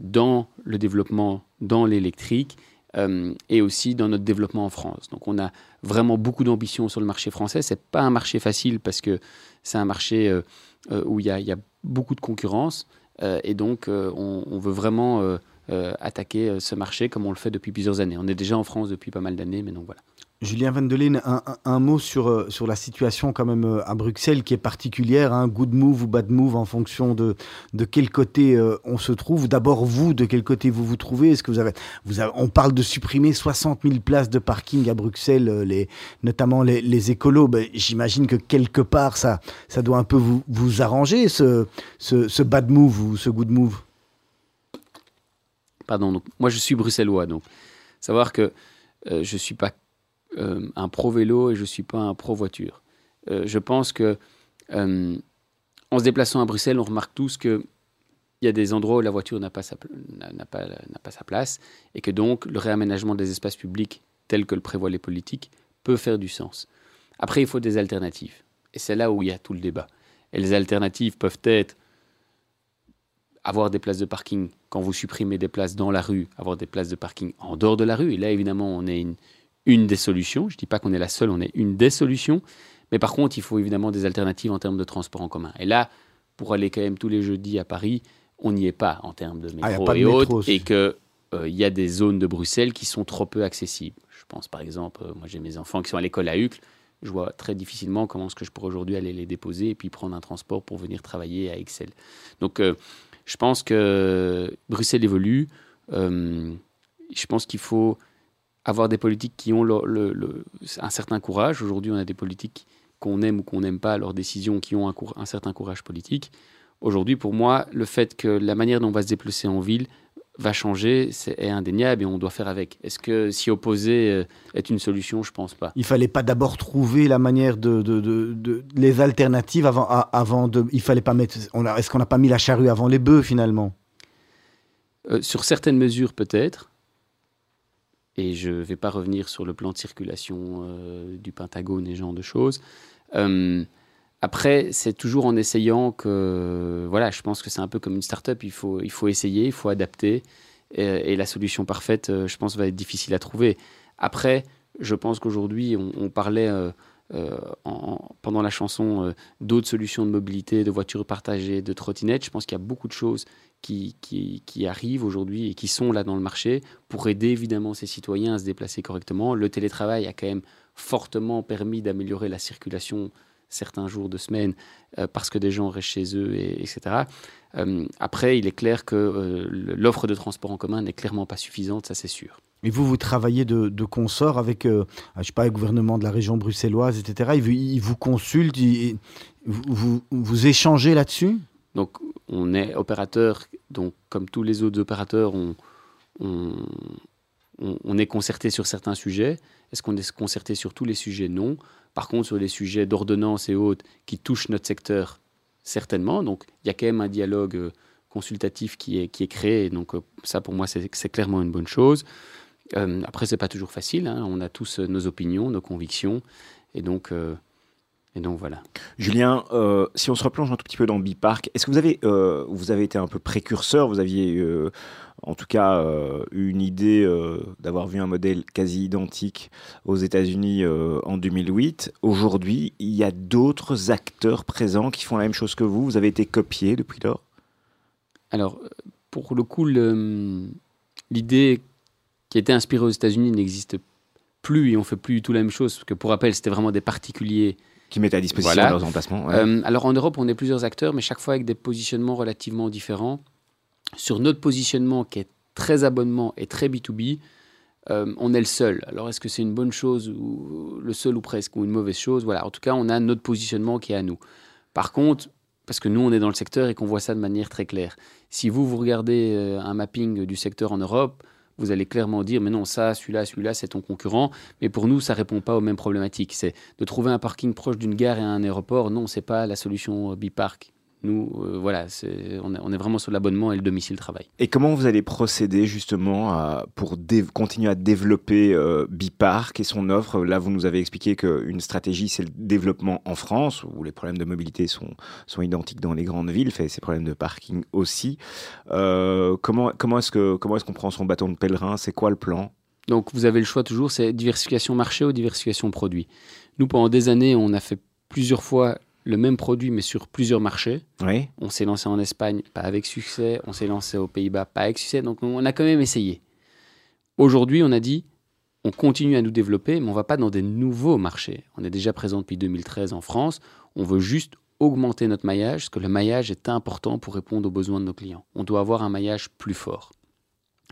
dans le développement, dans l'électrique euh, et aussi dans notre développement en France. Donc, on a vraiment beaucoup d'ambition sur le marché français. Ce n'est pas un marché facile parce que c'est un marché euh, euh, où il y, y a beaucoup de concurrence. Euh, et donc, euh, on, on veut vraiment euh, euh, attaquer euh, ce marché comme on le fait depuis plusieurs années. On est déjà en France depuis pas mal d'années, mais donc voilà. Julien Vandelen, un, un, un mot sur, euh, sur la situation quand même euh, à Bruxelles qui est particulière, hein, good move ou bad move en fonction de, de quel côté euh, on se trouve. D'abord, vous, de quel côté vous vous trouvez? Est-ce que vous avez, vous avez, on parle de supprimer soixante mille places de parking à Bruxelles, euh, les, notamment les, les écolos. Ben, j'imagine que quelque part, ça, ça doit un peu vous, vous arranger, ce, ce, ce bad move ou ce good move. Pardon, donc, moi je suis bruxellois, donc savoir que euh, je ne suis pas Euh, un pro-vélo et je ne suis pas un pro-voiture. Euh, je pense que euh, en se déplaçant à Bruxelles, on remarque tous qu'il y a des endroits où la voiture n'a pas, sa, n'a, n'a pas, n'a pas sa place et que donc le réaménagement des espaces publics tel que le prévoient les politiques peut faire du sens. Après, il faut des alternatives. Et c'est là où il y a tout le débat. Et les alternatives peuvent être avoir des places de parking quand vous supprimez des places dans la rue, avoir des places de parking en dehors de la rue. Et là, évidemment, on est une une des solutions. Je ne dis pas qu'on est la seule, on est une des solutions. Mais par contre, il faut évidemment des alternatives en termes de transport en commun. Et là, pour aller quand même tous les jeudis à Paris, on n'y est pas en termes de métro ah, y a pas et autres. Et qu'il euh, y a des zones de Bruxelles qui sont trop peu accessibles. Je pense par exemple, euh, moi j'ai mes enfants qui sont à l'école à Uccle. Je vois très difficilement comment est-ce que je pourrais aujourd'hui aller les déposer et puis prendre un transport pour venir travailler à Excel. Donc euh, je pense que Bruxelles évolue. Euh, je pense qu'il faut avoir des politiques qui ont le, le, le, un certain courage. Aujourd'hui, on a des politiques qu'on aime ou qu'on n'aime pas leurs décisions, qui ont un, un certain courage politique. Aujourd'hui, pour moi, le fait que la manière dont on va se déplacer en ville va changer, c'est indéniable et on doit faire avec. Est-ce que s'y opposer est une solution? Je ne pense pas. Il ne fallait pas d'abord trouver la manière de... de, de, de les alternatives avant, avant de... Il fallait pas mettre... On a, est-ce qu'on n'a pas mis la charrue avant les bœufs, finalement? euh, Sur certaines mesures, peut-être. Et je ne vais pas revenir sur le plan de circulation euh, du Pentagone et ce genre de choses. Euh, Après, c'est toujours en essayant que... Voilà, je pense que c'est un peu comme une start-up. Il faut, il faut essayer, il faut adapter. Et, et la solution parfaite, je pense, va être difficile à trouver. Après, je pense qu'aujourd'hui, on, on parlait euh, euh, en, pendant la chanson euh, d'autres solutions de mobilité, de voitures partagées, de trottinettes. Je pense qu'il y a beaucoup de choses qui, qui, qui arrivent aujourd'hui et qui sont là dans le marché pour aider évidemment ces citoyens à se déplacer correctement. Le télétravail a quand même fortement permis d'améliorer la circulation certains jours de semaine, euh, parce que des gens restent chez eux, et, etc. Euh, après, il est clair que euh, l'offre de transport en commun n'est clairement pas suffisante, ça c'est sûr. Et vous, vous travaillez de, de consort avec, euh, je sais pas, le gouvernement de la région bruxelloise, et cetera. Ils, ils vous consultent, ils, vous, vous, vous échangez là-dessus? Donc, on est opérateur, donc comme tous les autres opérateurs, on, on, on, on est concerté sur certains sujets. Est-ce qu'on est concerté sur tous les sujets? Non. Par contre, sur les sujets d'ordonnance et autres qui touchent notre secteur, certainement. Donc, il y a quand même un dialogue euh, consultatif qui est, qui est créé. Donc, euh, ça, pour moi, c'est, c'est clairement une bonne chose. Euh, après, ce n'est pas toujours facile, hein. On a tous euh, nos opinions, nos convictions. Et donc, euh, et donc voilà. Julien, euh, si on se replonge un tout petit peu dans BePark, est-ce que vous avez, euh, vous avez été un peu précurseur? Vous aviez... Euh, en tout cas, euh, une idée euh, d'avoir vu un modèle quasi identique aux États-Unis euh, en deux mille huit. Aujourd'hui, il y a d'autres acteurs présents qui font la même chose que vous. Vous avez été copié depuis lors? Alors, pour le coup, le, l'idée qui était inspirée aux États-Unis n'existe plus et on ne fait plus du tout la même chose. Parce que pour rappel, c'était vraiment des particuliers qui mettent à disposition voilà. leurs emplacements. Ouais. Euh, alors, en Europe, on est plusieurs acteurs, mais chaque fois avec des positionnements relativement différents. Sur notre positionnement qui est très abonnement et très B deux B, euh, on est le seul. Alors, est-ce que c'est une bonne chose, ou le seul ou presque, ou une mauvaise chose? Voilà, en tout cas, on a notre positionnement qui est à nous. Par contre, parce que nous, on est dans le secteur et qu'on voit ça de manière très claire. Si vous, vous regardez euh, un mapping du secteur en Europe, vous allez clairement dire, mais non, ça, celui-là, celui-là, c'est ton concurrent. Mais pour nous, ça ne répond pas aux mêmes problématiques. C'est de trouver un parking proche d'une gare et un aéroport. Non, ce n'est pas la solution euh, BePark. Nous, euh, voilà, c'est, on, est, on est vraiment sur l'abonnement et le domicile-travail. Et comment vous allez procéder justement à, pour dé- continuer à développer euh, BePark et son offre? Là, vous nous avez expliqué qu'une stratégie, c'est le développement en France, où les problèmes de mobilité sont, sont identiques dans les grandes villes, fait, ces problèmes de parking aussi. Euh, comment, comment, est-ce que, comment est-ce qu'on prend son bâton de pèlerin? C'est quoi le plan? Donc, vous avez le choix toujours, c'est diversification marché ou diversification produit. Nous, pendant des années, on a fait plusieurs fois le même produit, mais sur plusieurs marchés. Oui. On s'est lancé en Espagne, pas avec succès. On s'est lancé aux Pays-Bas, pas avec succès. Donc, on a quand même essayé. Aujourd'hui, on a dit, on continue à nous développer, mais on ne va pas dans des nouveaux marchés. On est déjà présent depuis deux mille treize en France. On veut juste augmenter notre maillage, parce que le maillage est important pour répondre aux besoins de nos clients. On doit avoir un maillage plus fort.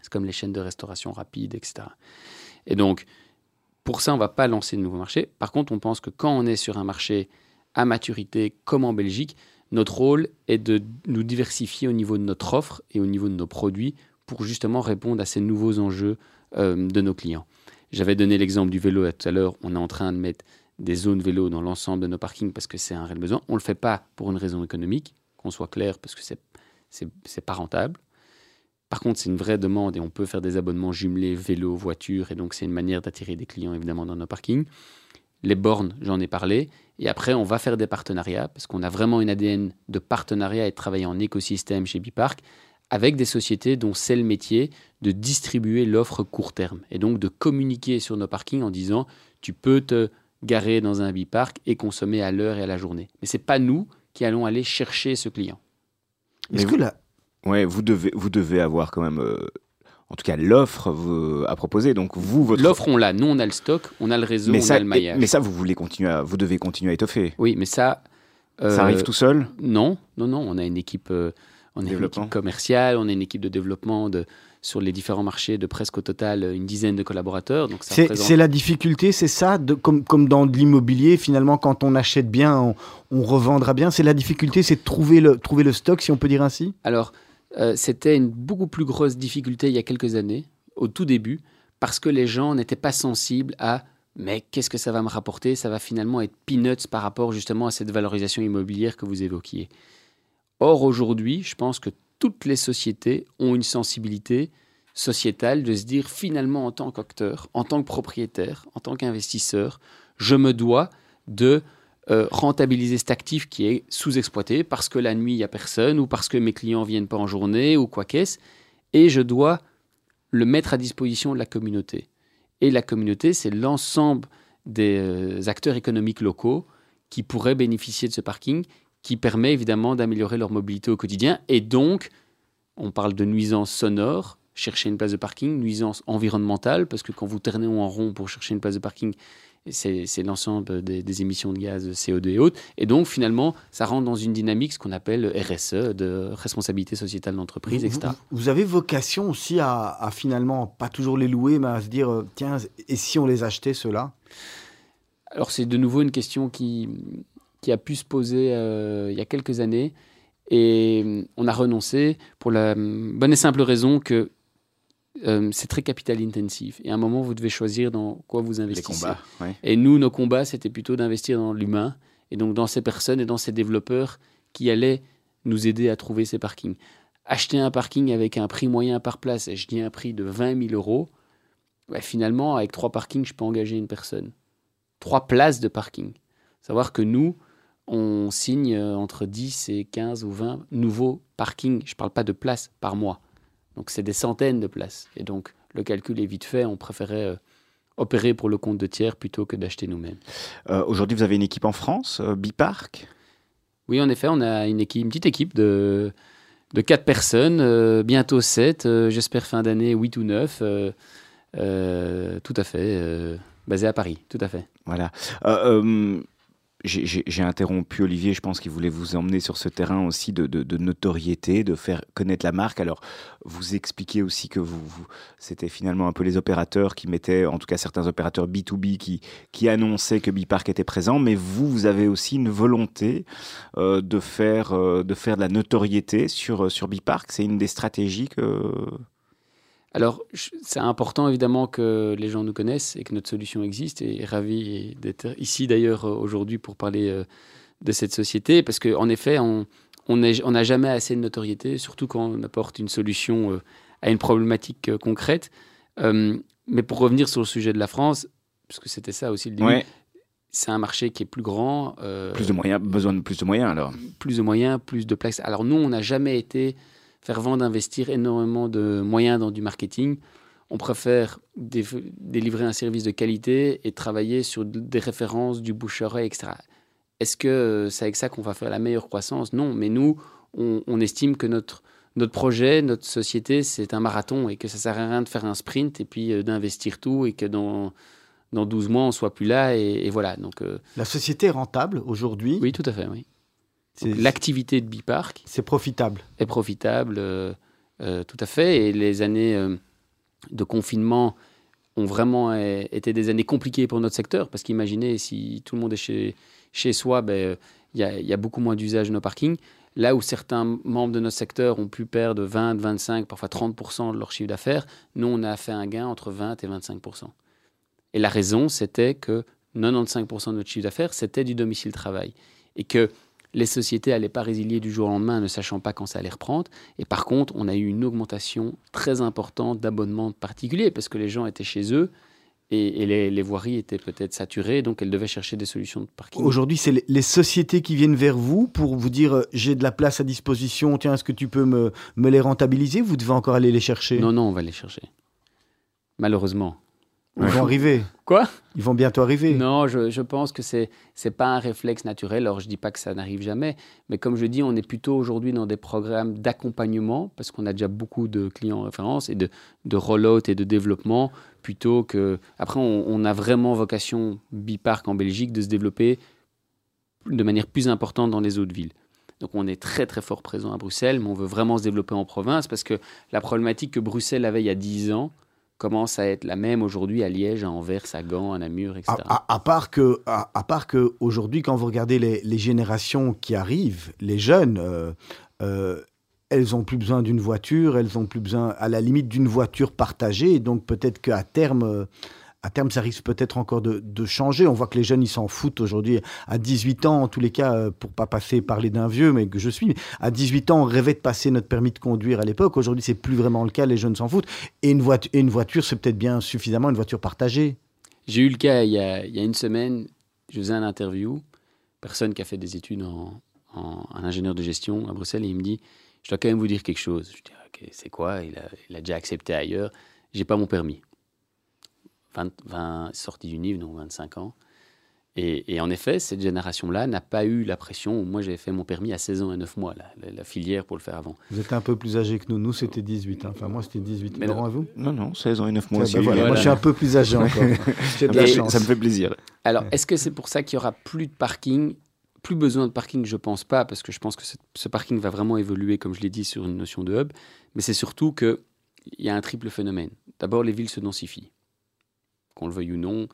C'est comme les chaînes de restauration rapide, et cetera. Et donc, pour ça, on ne va pas lancer de nouveaux marchés. Par contre, on pense que quand on est sur un marché à maturité, comme en Belgique, notre rôle est de nous diversifier au niveau de notre offre et au niveau de nos produits pour justement répondre à ces nouveaux enjeux euh, de nos clients. J'avais donné l'exemple du vélo tout à l'heure. On est en train de mettre des zones vélo dans l'ensemble de nos parkings parce que c'est un réel besoin. On ne le fait pas pour une raison économique, qu'on soit clair, parce que c'est, c'est, c'est pas rentable. Par contre, c'est une vraie demande et on peut faire des abonnements jumelés vélo, voiture, et donc c'est une manière d'attirer des clients évidemment dans nos parkings. Les bornes, j'en ai parlé. Et après, on va faire des partenariats parce qu'on a vraiment une A D N de partenariat et de travailler en écosystème chez BePark avec des sociétés dont c'est le métier de distribuer l'offre court terme et donc de communiquer sur nos parkings en disant « tu peux te garer dans un BePark et consommer à l'heure et à la journée ». Mais ce n'est pas nous qui allons aller chercher ce client. Est-ce vous... que là... Oui, vous devez, vous devez avoir quand même... Euh... En tout cas, l'offre à proposer. Donc, vous, votre... L'offre, on l'a. Nous, on a le stock, on a le réseau, mais on ça, a le maillage. Mais ça, vous, voulez continuer à, vous devez continuer à étoffer. Oui, mais ça... Euh, ça arrive tout seul? Non, non, non. On a une équipe, euh, on a une équipe commerciale, on a une équipe de développement, de, sur les différents marchés de presque au total une dizaine de collaborateurs. Donc ça c'est, représente... c'est la difficulté, c'est ça, de, comme, comme dans de l'immobilier, finalement, quand on achète bien, on, on revendra bien. C'est la difficulté, c'est de trouver le, trouver le stock, si on peut dire ainsi. Alors, euh, c'était une beaucoup plus grosse difficulté il y a quelques années, au tout début, parce que les gens n'étaient pas sensibles à... Mais qu'est-ce que ça va me rapporter? Ça va finalement être peanuts par rapport justement à cette valorisation immobilière que vous évoquiez. Or, aujourd'hui, je pense que toutes les sociétés ont une sensibilité sociétale de se dire finalement en tant qu'acteur, en tant que propriétaire, en tant qu'investisseur, je me dois de euh, rentabiliser cet actif qui est sous-exploité parce que la nuit, il n'y a personne ou parce que mes clients ne viennent pas en journée ou quoi qu'est-ce. Et je dois le mettre à disposition de la communauté. Et la communauté, c'est l'ensemble des acteurs économiques locaux qui pourraient bénéficier de ce parking, qui permet évidemment d'améliorer leur mobilité au quotidien. Et donc, on parle de nuisances sonores, chercher une place de parking, nuisances environnementales, parce que quand vous tournez en rond pour chercher une place de parking, c'est, c'est l'ensemble des, des émissions de gaz, de C O deux et autres. Et donc, finalement, ça rentre dans une dynamique, ce qu'on appelle R S E, de responsabilité sociétale d'entreprise, et cetera. Vous, vous avez vocation aussi à, à finalement, pas toujours les louer, mais à se dire, tiens, et si on les achetait, ceux-là ? Alors, c'est de nouveau une question qui, qui a pu se poser euh, il y a quelques années. Et on a renoncé pour la bonne et simple raison que Euh, c'est très capital intensif. Et à un moment, vous devez choisir dans quoi vous investissez. Les combats, ouais. Et nous, nos combats, c'était plutôt d'investir dans l'humain et donc dans ces personnes et dans ces développeurs qui allaient nous aider à trouver ces parkings. Acheter un parking avec un prix moyen par place, et je dis un prix de vingt mille euros, bah, finalement, avec trois parkings, je peux engager une personne. Trois places de parking. Savoir que nous, on signe entre dix et quinze ou vingt nouveaux parkings. Je ne parle pas de places par mois. Donc, c'est des centaines de places. Et donc, le calcul est vite fait. On préférait euh, opérer pour le compte de tiers plutôt que d'acheter nous-mêmes. Euh, aujourd'hui, vous avez une équipe en France, euh, BePark ? Oui, en effet, on a une, équipe, une petite équipe de, de quatre personnes, euh, bientôt sept, euh, j'espère fin d'année huit ou neuf. Euh, euh, tout à fait, euh, basé à Paris, tout à fait. Voilà. Euh, euh... J'ai, j'ai, j'ai interrompu Olivier, je pense qu'il voulait vous emmener sur ce terrain aussi de, de, de notoriété, de faire connaître la marque. Alors, vous expliquez aussi que vous, vous, c'était finalement un peu les opérateurs qui mettaient, en tout cas certains opérateurs B deux B qui, qui annonçaient que BePark était présent, mais vous, vous avez aussi une volonté euh, de, faire, euh, de faire de la notoriété sur, sur BePark. C'est une des stratégies que... Alors, c'est important évidemment que les gens nous connaissent et que notre solution existe. Et ravi d'être ici d'ailleurs aujourd'hui pour parler de cette société. Parce qu'en effet, on n'a jamais assez de notoriété, surtout quand on apporte une solution à une problématique concrète. Mais pour revenir sur le sujet de la France, parce que c'était ça aussi le début, ouais. C'est un marché qui est plus grand. Euh, plus de moyens, besoin de plus de moyens alors. Plus de moyens, plus de places. Alors nous, on n'a jamais été... fervent d'investir énormément de moyens dans du marketing. On préfère dé- délivrer un service de qualité et travailler sur d- des références, du bouche-oreille, et cetera. Est-ce que euh, c'est avec ça qu'on va faire la meilleure croissance ? Non, mais nous, on, on estime que notre, notre projet, notre société, c'est un marathon et que ça ne sert à rien de faire un sprint et puis euh, d'investir tout et que dans... dans douze mois, on ne soit plus là. Et, et voilà. Donc, euh... La société est rentable aujourd'hui ? Oui, tout à fait, oui. Donc, l'activité de BePark... C'est profitable. Est profitable, euh, euh, tout à fait. Et les années euh, de confinement ont vraiment euh, été des années compliquées pour notre secteur. Parce qu'imaginez, si tout le monde est chez, chez soi, ben, y a, y a beaucoup moins d'usage de nos parkings. Là où certains membres de notre secteur ont pu perdre vingt, vingt-cinq, parfois trente pour cent de leur chiffre d'affaires, nous, on a fait un gain entre vingt et vingt-cinq pour cent. Et la raison, c'était que quatre-vingt-quinze pour cent de notre chiffre d'affaires, c'était du domicile-travail. Et que... les sociétés n'allaient pas résilier du jour au lendemain, ne sachant pas quand ça allait reprendre. Et par contre, on a eu une augmentation très importante d'abonnements particuliers parce que les gens étaient chez eux et, et les, les voiries étaient peut-être saturées, donc elles devaient chercher des solutions de parking. Aujourd'hui, c'est les, les sociétés qui viennent vers vous pour vous dire euh, « j'ai de la place à disposition, tiens, est-ce que tu peux me, me les rentabiliser ?» Vous devez encore aller les chercher ? Non, non, on va les chercher. Malheureusement. Ils ouais. vont arriver. Quoi ? Ils vont bientôt arriver. Non, je, je pense que c'est c'est pas un réflexe naturel. Alors, je dis pas que ça n'arrive jamais. Mais comme je dis, on est plutôt aujourd'hui dans des programmes d'accompagnement parce qu'on a déjà beaucoup de clients en référence et de, de roll-out et de développement plutôt que... Après, on, on a vraiment vocation BePark en Belgique de se développer de manière plus importante dans les autres villes. Donc on est très très fort présent à Bruxelles, mais on veut vraiment se développer en province parce que la problématique que Bruxelles avait il y a dix ans commence à être la même aujourd'hui à Liège, à Anvers, à Gand, à Namur, et cetera. À, à, à part que, à, à part que aujourd'hui, quand vous regardez les, les générations qui arrivent, les jeunes, euh, euh, elles n'ont plus besoin d'une voiture, elles n'ont plus besoin, à la limite, d'une voiture partagée. Donc peut-être qu'à terme... Euh, À terme, ça risque peut-être encore de, de changer. On voit que les jeunes, ils s'en foutent aujourd'hui. À dix-huit ans, en tous les cas, pour ne pas passer parler d'un vieux, mais que je suis, à dix-huit ans, on rêvait de passer notre permis de conduire à l'époque. Aujourd'hui, ce n'est plus vraiment le cas. Les jeunes s'en foutent. Et une, voit- et une voiture, c'est peut-être bien suffisamment une voiture partagée. J'ai eu le cas il y a, il y a une semaine. Je faisais un interview. Personne qui a fait des études en, en, en ingénieur de gestion à Bruxelles. Et il me dit, je dois quand même vous dire quelque chose. Je dis, OK, c'est quoi ? Il a, il a déjà accepté ailleurs. Je n'ai pas mon permis. vingt, vingt sorties du N I V, donc vingt-cinq ans. Et, et en effet, cette génération-là n'a pas eu la pression. Moi, j'avais fait mon permis à seize ans et neuf mois, la, la, la filière pour le faire avant. Vous êtes un peu plus âgé que nous. Nous, c'était dix-huit. Hein. Enfin, moi, c'était dix-huit. Mais Laurent, à vous ? Non, non, seize ans et neuf mois aussi. Bah, voilà. Voilà. Moi, je suis un peu plus âgé encore. J'ai de la chance. Ça me fait plaisir. Alors, est-ce que c'est pour ça qu'il n'y aura plus de parking ? Plus besoin de parking, je ne pense pas, parce que je pense que ce, ce parking va vraiment évoluer, comme je l'ai dit, sur une notion de hub. Mais c'est surtout qu'il y a un triple phénomène. D'abord, les villes se densifient. Qu'on le veuille ou non,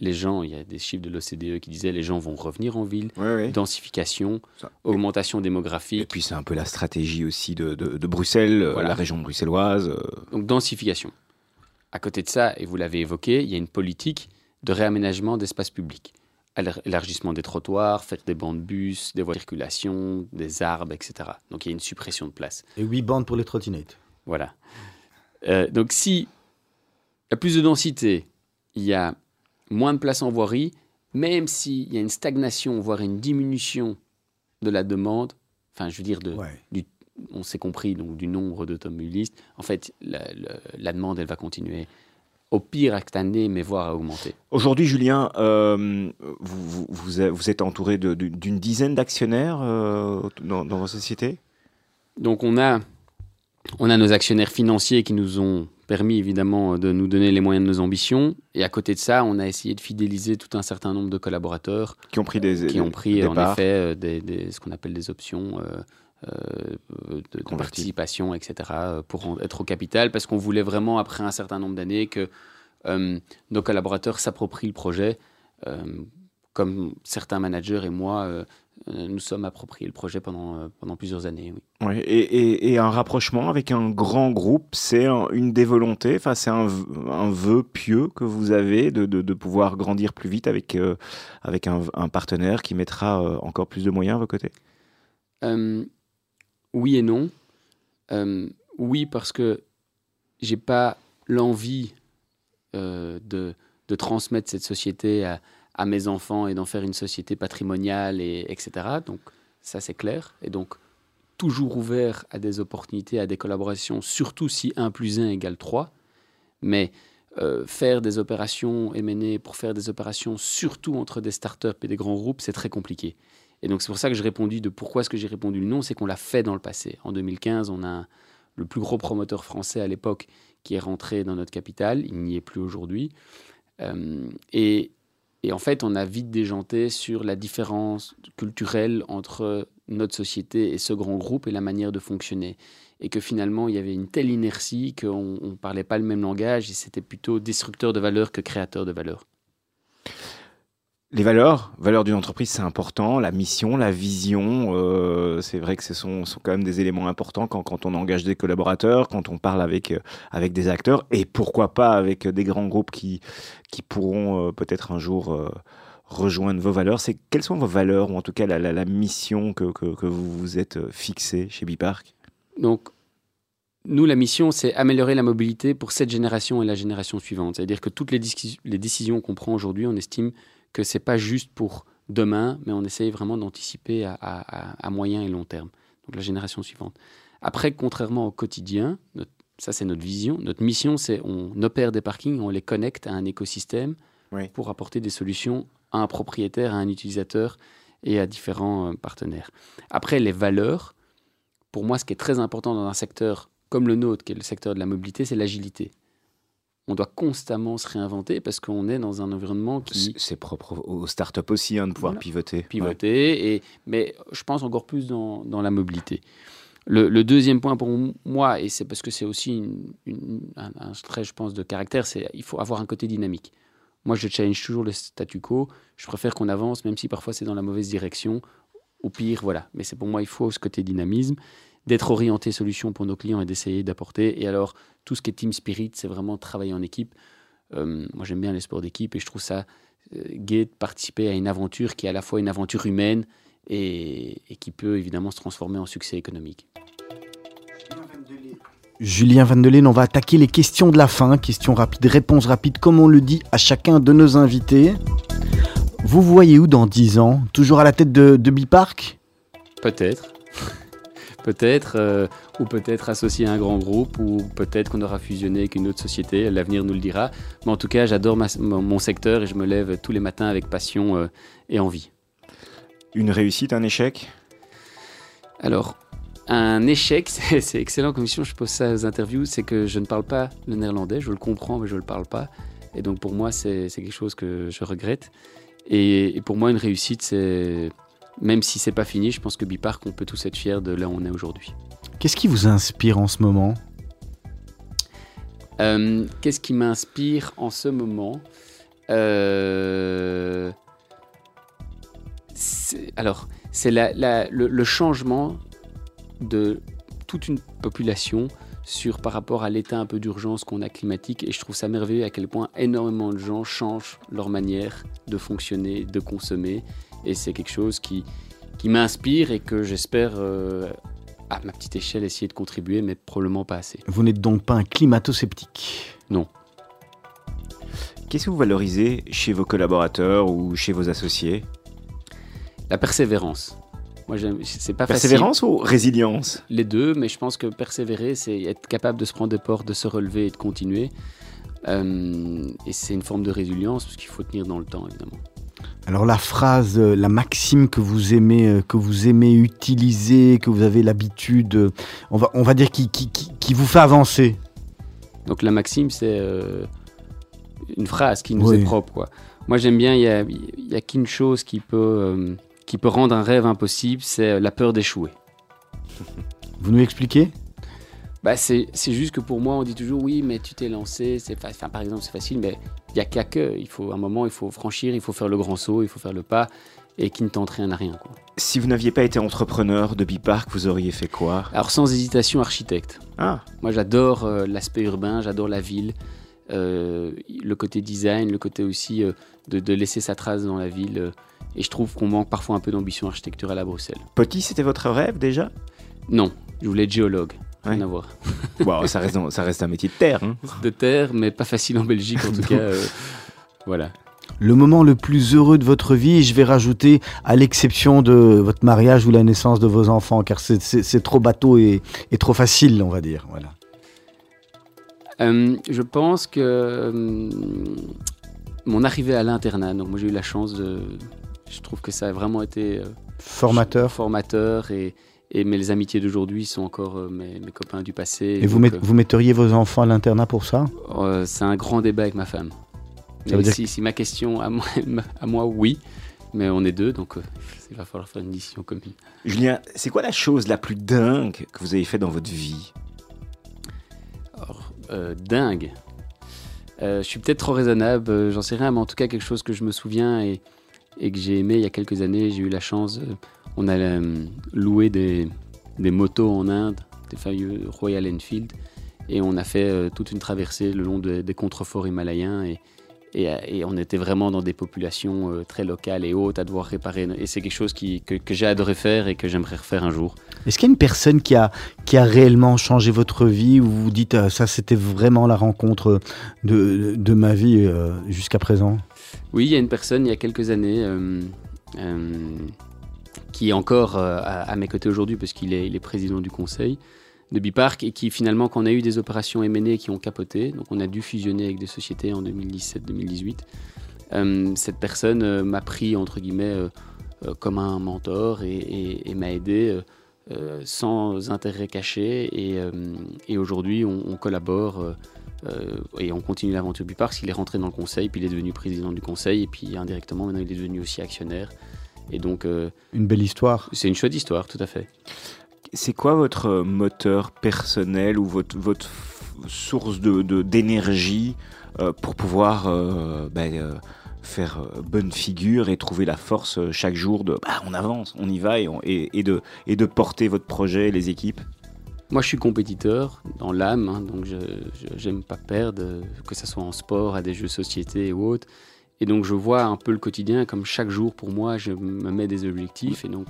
les gens, il y a des chiffres de l'O C D E qui disaient les gens vont revenir en ville, ouais, ouais. densification, ça. Augmentation démographique. Et puis c'est un peu la stratégie aussi de, de, de Bruxelles, voilà. La région bruxelloise. Donc densification. À côté de ça, et vous l'avez évoqué, il y a une politique de réaménagement d'espaces publics. Élargissement des trottoirs, faire des bancs de bus, des voies de circulation, des arbres, et cetera. Donc il y a une suppression de place. Et huit bandes pour les trottinettes. Voilà. Euh, donc si il y a plus de densité, il y a moins de place en voirie, même s'il y a une stagnation, voire une diminution de la demande, enfin, je veux dire, de, ouais. du, on s'est compris, donc du nombre d'automobilistes, en fait, la, la, la demande, elle va continuer au pire à stagner, mais voire à augmenter. Aujourd'hui, Julien, euh, vous, vous, vous êtes entouré de, de, d'une dizaine d'actionnaires euh, dans, dans votre société ? Donc, on a, on a nos actionnaires financiers qui nous ont... permis évidemment de nous donner les moyens de nos ambitions. Et à côté de ça, on a essayé de fidéliser tout un certain nombre de collaborateurs qui ont pris, des, qui ont pris des en parts. effet des, des, ce qu'on appelle des options euh, euh, de, de participation, et cetera pour être au capital, parce qu'on voulait vraiment, après un certain nombre d'années, que euh, nos collaborateurs s'approprient le projet. Euh, comme certains managers et moi, euh, nous sommes appropriés le projet pendant, euh, pendant plusieurs années. Oui. Ouais, et, et, et un rapprochement avec un grand groupe, c'est un, une des volontés, enfin, c'est un, un vœu pieux que vous avez de, de, de pouvoir grandir plus vite avec, euh, avec un, un partenaire qui mettra euh, encore plus de moyens à vos côtés euh, Oui et non. Euh, oui, parce que je n'ai pas l'envie euh, de, de transmettre cette société à... à mes enfants et d'en faire une société patrimoniale, et, etc. Donc, ça, c'est clair. Et donc, toujours ouvert à des opportunités, à des collaborations, surtout si un plus un égale trois. Mais euh, faire des opérations M and A pour faire des opérations, surtout entre des startups et des grands groupes, c'est très compliqué. Et donc, c'est pour ça que j'ai répondu de pourquoi est-ce que j'ai répondu le non, c'est qu'on l'a fait dans le passé. En deux mille quinze, on a un, le plus gros promoteur français à l'époque qui est rentré dans notre capitale. Il n'y est plus aujourd'hui. Euh, et... Et en fait, on a vite déjanté sur la différence culturelle entre notre société et ce grand groupe et la manière de fonctionner. Et que finalement, il y avait une telle inertie qu'on ne parlait pas le même langage et c'était plutôt destructeur de valeur que créateur de valeur. Les valeurs, valeurs d'une entreprise, c'est important. La mission, la vision, euh, c'est vrai que ce sont, sont quand même des éléments importants quand, quand on engage des collaborateurs, quand on parle avec, euh, avec des acteurs et pourquoi pas avec des grands groupes qui, qui pourront euh, peut-être un jour euh, rejoindre vos valeurs. C'est, quelles sont vos valeurs ou en tout cas la, la, la mission que, que, que vous vous êtes fixée chez BePark ? Donc, nous, la mission, c'est améliorer la mobilité pour cette génération et la génération suivante. C'est-à-dire que toutes les, dis- les décisions qu'on prend aujourd'hui, on estime que ce n'est pas juste pour demain, mais on essaye vraiment d'anticiper à, à, à moyen et long terme, donc la génération suivante. Après, contrairement au quotidien, notre, ça c'est notre vision, notre mission c'est on opère des parkings, on les connecte à un écosystème oui. pour apporter des solutions à un propriétaire, à un utilisateur et à différents euh, partenaires. Après, les valeurs, pour moi ce qui est très important dans un secteur comme le nôtre, qui est le secteur de la mobilité, c'est l'agilité. on doit constamment se réinventer parce qu'on est dans un environnement qui... C'est propre aux startups aussi hein, de pouvoir voilà. pivoter. Pivoter, ouais. et, mais je pense encore plus dans, dans la mobilité. Le, le deuxième point pour moi, et c'est parce que c'est aussi une, une, un, un trait, je pense, de caractère, c'est qu'il faut avoir un côté dynamique. Moi, je challenge toujours le statu quo. Je préfère qu'on avance, même si parfois c'est dans la mauvaise direction. Au pire, voilà. Mais c'est pour moi, il faut ce côté dynamisme, d'être orienté solution pour nos clients et d'essayer d'apporter. Et alors, tout ce qui est team spirit, c'est vraiment travailler en équipe. Euh, moi, j'aime bien les sports d'équipe et je trouve ça euh, gai de participer à une aventure qui est à la fois une aventure humaine et, et qui peut évidemment se transformer en succès économique. Julien Vandelen, on va attaquer les questions de la fin. Questions rapides, réponses rapides, comme on le dit à chacun de nos invités. Vous voyez où dans dix ans? Toujours à la tête de, de BePark? Peut-être. peut-être. Euh, ou peut-être associé à un grand groupe. Ou peut-être qu'on aura fusionné avec une autre société. L'avenir nous le dira. Mais en tout cas, j'adore ma, mon secteur et je me lève tous les matins avec passion euh, et envie. Une réussite, un échec? Alors... Un échec, c'est, c'est excellent comme question, je pose ça aux interviews, c'est que je ne parle pas le néerlandais, je le comprends mais je ne le parle pas. Et donc pour moi, c'est, c'est quelque chose que je regrette. Et, et pour moi, une réussite, c'est même si ce n'est pas fini, je pense que BePark, on peut tous être fiers de là où on est aujourd'hui. Qu'est-ce qui vous inspire en ce moment ? euh, Qu'est-ce qui m'inspire en ce moment ? euh, c'est, Alors, c'est la, la, le, le changement... de toute une population sur, par rapport à l'état un peu d'urgence qu'on a climatique. Et je trouve ça merveilleux à quel point énormément de gens changent leur manière de fonctionner, de consommer. Et c'est quelque chose qui, qui m'inspire et que j'espère, euh, à ma petite échelle, essayer de contribuer, mais probablement pas assez. Vous n'êtes donc pas un climato-sceptique ? Non. Qu'est-ce que vous valorisez chez vos collaborateurs ou chez vos associés ? La persévérance. Moi, j'aime, c'est pas persévérance facile. Ou résilience ? Les deux, mais je pense que persévérer, c'est être capable de se prendre des portes, de se relever et de continuer. Euh, et c'est une forme de résilience, parce qu'il faut tenir dans le temps, évidemment. Alors la phrase, la maxime que vous aimez, que vous aimez utiliser, que vous avez l'habitude, on va, on va dire qui, qui, qui, qui vous fait avancer. Donc la maxime, c'est euh, une phrase qui nous oui. est propre, quoi. Moi, j'aime bien, il n'y a, y a qu'une chose qui peut... Euh, qui peut rendre un rêve impossible, c'est la peur d'échouer. Vous nous expliquez ? Bah c'est, c'est juste que pour moi, on dit toujours, oui, mais tu t'es lancé, c'est fa... enfin, par exemple, c'est facile, mais il n'y a qu'à que. Il faut, à un moment, il faut franchir, il faut faire le grand saut, il faut faire le pas, et qui ne tente rien à rien, quoi. Si vous n'aviez pas été entrepreneur de BePark, vous auriez fait quoi ? Alors, sans hésitation, architecte. Ah. Moi, j'adore euh, l'aspect urbain, j'adore la ville. Euh, le côté design, le côté aussi euh, de, de laisser sa trace dans la ville. Euh, et je trouve qu'on manque parfois un peu d'ambition architecturale à Bruxelles. Petit, c'était votre rêve déjà ? Non, je voulais être géologue. Ouais. Rien à voir. Wow, ça, reste, ça reste un métier de terre. Hein. De terre, mais pas facile en Belgique en tout cas. Euh, voilà. Le moment le plus heureux de votre vie, je vais rajouter à l'exception de votre mariage ou la naissance de vos enfants, car c'est, c'est, c'est trop bateau et, et trop facile, on va dire. Voilà. Euh, je pense que euh, mon arrivée à l'internat, donc moi j'ai eu la chance de... Je trouve que ça a vraiment été... Euh, formateur. Formateur et, et mais les amitiés d'aujourd'hui sont encore euh, mes, mes copains du passé. Et, et vous, donc, met, euh, vous metteriez vos enfants à l'internat pour ça ? euh, C'est un grand débat avec ma femme. Ça veut dire si, que... si ma question à moi, à moi, oui, mais on est deux, donc euh, il va falloir faire une décision commune. Julien, c'est quoi la chose la plus dingue que vous avez faite dans votre vie ? Alors, Euh, dingue. Euh, je suis peut-être trop raisonnable, euh, j'en sais rien, mais en tout cas quelque chose que je me souviens et, et que j'ai aimé il y a quelques années. J'ai eu la chance, euh, on a euh, loué des, des motos en Inde, des fameux Royal Enfield, et on a fait euh, toute une traversée le long de, des contreforts himalayens et, et, et on était vraiment dans des populations euh, très locales et hautes à devoir réparer. Et c'est quelque chose qui, que, que j'ai adoré faire et que j'aimerais refaire un jour. Est-ce qu'il y a une personne qui a, qui a réellement changé votre vie où vous vous dites euh, ça c'était vraiment la rencontre de, de, de ma vie euh, jusqu'à présent ? Oui, il y a une personne il y a quelques années euh, euh, qui est encore euh, à, à mes côtés aujourd'hui parce qu'il est, il est président du conseil de BePark et qui finalement quand on a eu des opérations M and A qui ont capoté, donc on a dû fusionner avec des sociétés en deux mille dix-sept deux mille dix-huit, euh, cette personne euh, m'a pris entre guillemets euh, euh, comme un mentor et, et, et m'a aidé euh, Euh, sans intérêt caché et, euh, et aujourd'hui on, on collabore euh, Euh, et on continue l'aventure BePark. Il est rentré dans le conseil, puis il est devenu président du conseil, et puis indirectement, maintenant, il est devenu aussi actionnaire. Et donc, euh, une belle histoire. C'est une chouette histoire, tout à fait. C'est quoi votre moteur personnel ou votre, votre source de, de, d'énergie euh, pour pouvoir euh, bah, euh, faire bonne figure et trouver la force chaque jour de bah, on avance, on y va et, on, et, et, de, et de porter votre projet et les équipes? Moi, je suis compétiteur dans l'âme, hein, donc je, je, j'aime pas perdre, que ce soit en sport, à des jeux de société ou autre. Et donc, je vois un peu le quotidien comme chaque jour, pour moi, je me mets des objectifs. Et donc,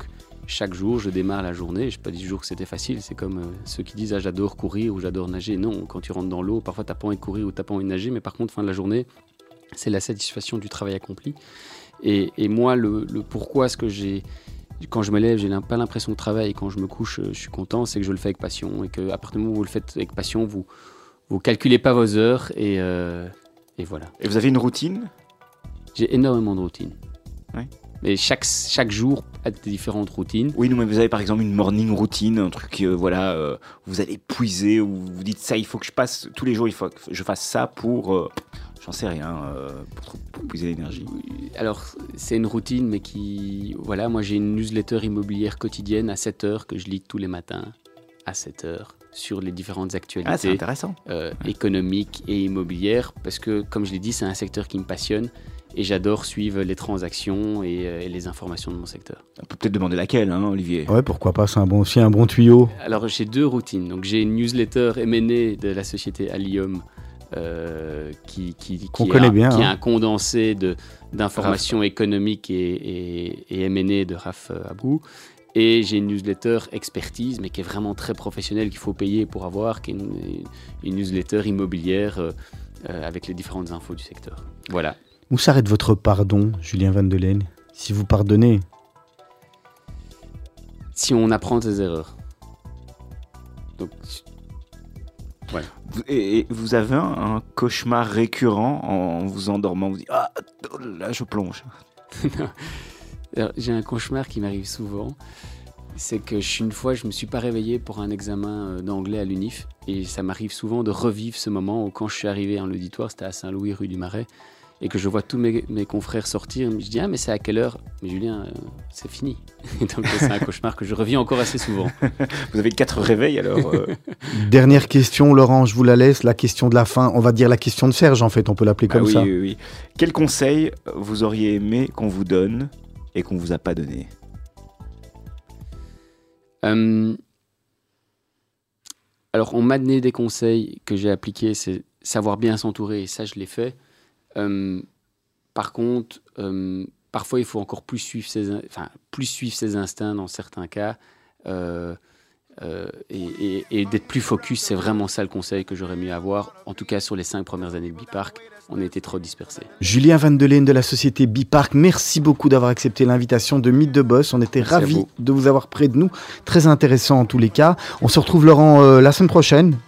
chaque jour, je démarre la journée. Je n'ai pas dit toujours que c'était facile. C'est comme euh, ceux qui disent « ah, j'adore courir » ou « j'adore nager ». Non, quand tu rentres dans l'eau, parfois, tu n'as pas envie de courir ou tu n'as pas envie de nager. Mais par contre, fin de la journée, c'est la satisfaction du travail accompli. Et, et moi, le, le pourquoi est-ce que j'ai... Quand je me lève, j'ai pas l'impression de travail. Quand je me couche, je suis content. C'est que je le fais avec passion. Et qu'à partir du moment où vous le faites avec passion, vous ne calculez pas vos heures. Et, euh, et voilà. Et vous avez une routine ? J'ai énormément de routines. Oui. Mais chaque, chaque jour a des différentes routines. Oui, non, mais vous avez par exemple une morning routine, un truc, euh, voilà, euh, vous allez puiser, ou vous dites ça, il faut que je passe, tous les jours, il faut que je fasse ça pour... Euh, j'en sais rien, euh, pour, pour puiser l'énergie. Alors, c'est une routine, mais qui... Voilà, moi j'ai une newsletter immobilière quotidienne à sept heures que je lis tous les matins, à sept heures, sur les différentes actualités, ah, c'est intéressant. Euh, ouais. économiques et immobilières, parce que, comme je l'ai dit, c'est un secteur qui me passionne. Et j'adore suivre les transactions et, euh, et les informations de mon secteur. On peut peut-être demander laquelle, hein, Olivier ? Ouais, pourquoi pas, c'est un bon, aussi un bon tuyau. Alors, j'ai deux routines. Donc, j'ai une newsletter M N E de la société Allium euh, qui, qui, qui, a, bien, qui hein. a un condensé de, d'informations Raph. économiques et, et, et M N E de Raph Abou. Et j'ai une newsletter expertise, mais qui est vraiment très professionnelle, qu'il faut payer pour avoir, qui est une, une newsletter immobilière euh, euh, avec les différentes infos du secteur. Voilà. Où s'arrête votre pardon, Julien Vandelen, si vous pardonnez ? Si on apprend ses erreurs. Donc, ouais. Et vous avez un, un cauchemar récurrent en vous endormant, vous dites « ah, là, je plonge ». J'ai un cauchemar qui m'arrive souvent, c'est que je, une fois, je ne me suis pas réveillé pour un examen d'anglais à l'Unif, et ça m'arrive souvent de revivre ce moment où quand je suis arrivé en l'auditoire, c'était à Saint-Louis, rue du Marais, et que je vois tous mes, mes confrères sortir, je dis « ah mais c'est à quelle heure ?» Mais Julien, euh, c'est fini. Donc c'est un cauchemar que je reviens encore assez souvent. Vous avez quatre réveils alors euh... Dernière question, Laurent, je vous la laisse, la question de la fin, on va dire la question de Serge en fait, on peut l'appeler comme ah, oui, ça. Oui, oui. Quel conseil vous auriez aimé qu'on vous donne et qu'on ne vous a pas donné ? euh... Alors on m'a donné des conseils que j'ai appliqués, c'est savoir bien s'entourer, et ça je l'ai fait. Euh, par contre, euh, parfois, il faut encore plus suivre ses, in- enfin, plus suivre ses instincts dans certains cas euh, euh, et, et, et d'être plus focus. C'est vraiment ça le conseil que j'aurais mieux à avoir. En tout cas, sur les cinq premières années de BePark, on a été trop dispersés. Julien Vandelen de la société BePark, merci beaucoup d'avoir accepté l'invitation de Meet the Boss. On était merci ravis de vous avoir près de nous. Très intéressant en tous les cas. On se retrouve, Laurent, euh, la semaine prochaine.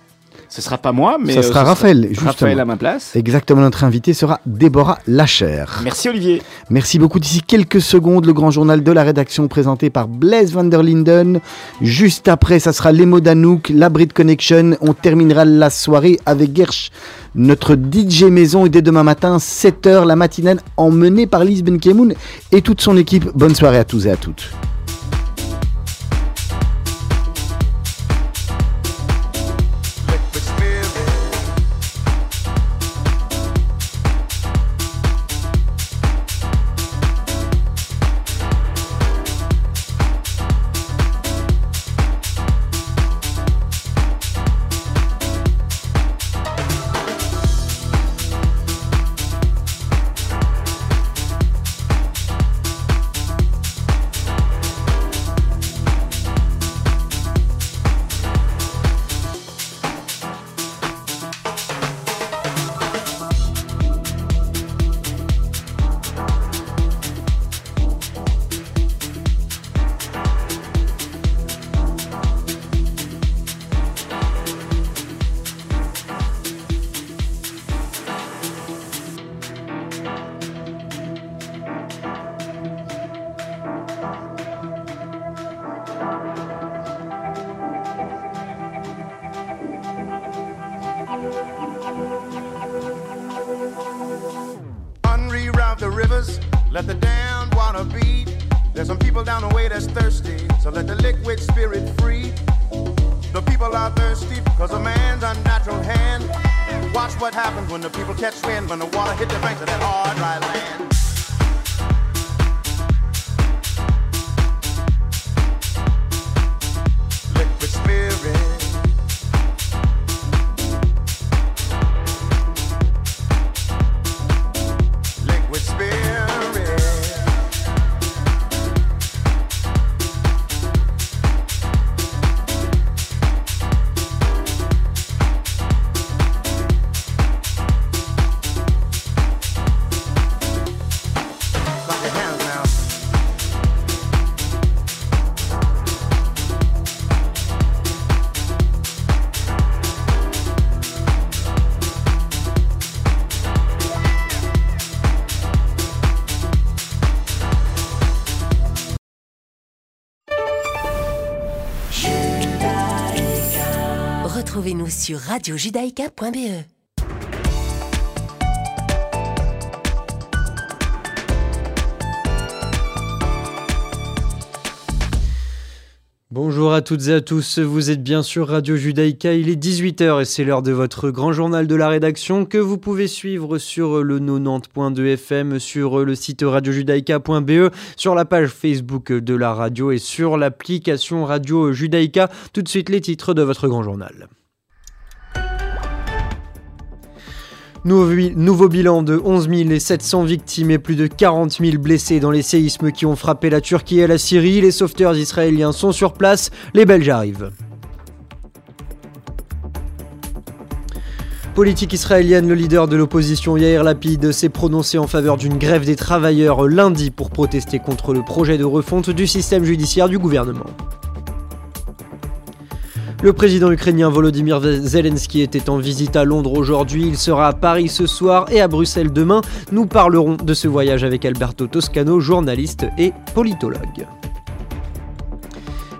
Ce ne sera pas moi, mais... Ça sera euh, Raphaël, sera justement. Raphaël à ma place. Exactement, notre invité sera Déborah Lachère. Merci Olivier. Merci beaucoup. D'ici quelques secondes, le grand journal de la rédaction présenté par Blaise van der Linden. Juste après, ça sera les mots d'Anouk, la Brit Connection. On terminera la soirée avec Gersh, notre D J maison. Et dès demain matin, sept heures, la matinale emmenée par Lise Benkemoun et toute son équipe. Bonne soirée à tous et à toutes. first, let the damned water beat. There's some people down the way that's thirsty, so let the liquid spirit free. The people are thirsty because a man's unnatural hand. Watch what happens when the people catch wind, when the water hit the banks of that hard, dry land. Retrouvez-nous sur radio judaïka point b e. Bonjour à toutes et à tous, vous êtes bien sur Radio Judaïka, il est dix-huit heures et c'est l'heure de votre grand journal de la rédaction que vous pouvez suivre sur le quatre-vingt-dix virgule deux F M, sur le site radio judaïka point b e, sur la page Facebook de la radio et sur l'application Radio Judaïka. Tout de suite les titres de votre grand journal. Nouveau bilan de onze mille sept cents victimes et plus de quarante mille blessés dans les séismes qui ont frappé la Turquie et la Syrie. Les sauveteurs israéliens sont sur place, les Belges arrivent. Politique israélienne, le leader de l'opposition Yair Lapid s'est prononcé en faveur d'une grève des travailleurs lundi pour protester contre le projet de refonte du système judiciaire du gouvernement. Le président ukrainien Volodymyr Zelensky était en visite à Londres aujourd'hui, il sera à Paris ce soir et à Bruxelles demain. Nous parlerons de ce voyage avec Alberto Toscano, journaliste et politologue.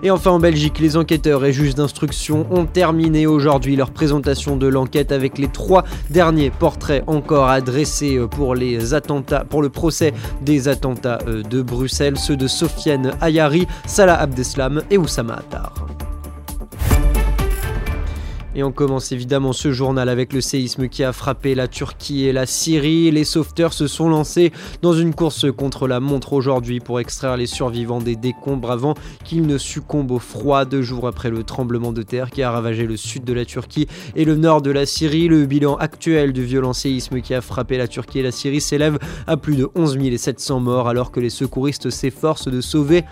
Et enfin en Belgique, les enquêteurs et juges d'instruction ont terminé aujourd'hui leur présentation de l'enquête avec les trois derniers portraits encore à dresser pour, les attentats, pour le procès des attentats de Bruxelles, ceux de Sofiane Ayari, Salah Abdeslam et Oussama Attar. Et on commence évidemment ce journal avec le séisme qui a frappé la Turquie et la Syrie. Les sauveteurs se sont lancés dans une course contre la montre aujourd'hui pour extraire les survivants des décombres avant qu'ils ne succombent au froid. Deux jours après le tremblement de terre qui a ravagé le sud de la Turquie et le nord de la Syrie, le bilan actuel du violent séisme qui a frappé la Turquie et la Syrie s'élève à plus de onze mille sept cents morts alors que les secouristes s'efforcent de sauver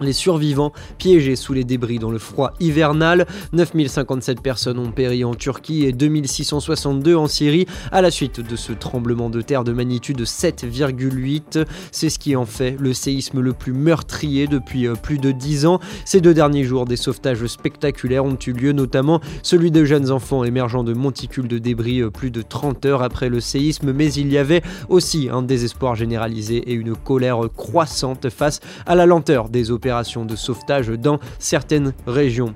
les survivants piégés sous les débris dans le froid hivernal. neuf mille cinquante-sept personnes ont péri en Turquie et deux mille six cent soixante-deux en Syrie à la suite de ce tremblement de terre de magnitude sept virgule huit. C'est ce qui en fait le séisme le plus meurtrier depuis plus de dix ans. Ces deux derniers jours, des sauvetages spectaculaires ont eu lieu, notamment celui de jeunes enfants émergeant de monticules de débris plus de trente heures après le séisme. Mais il y avait aussi un désespoir généralisé et une colère croissante face à la lenteur des opérations de sauvetage dans certaines régions.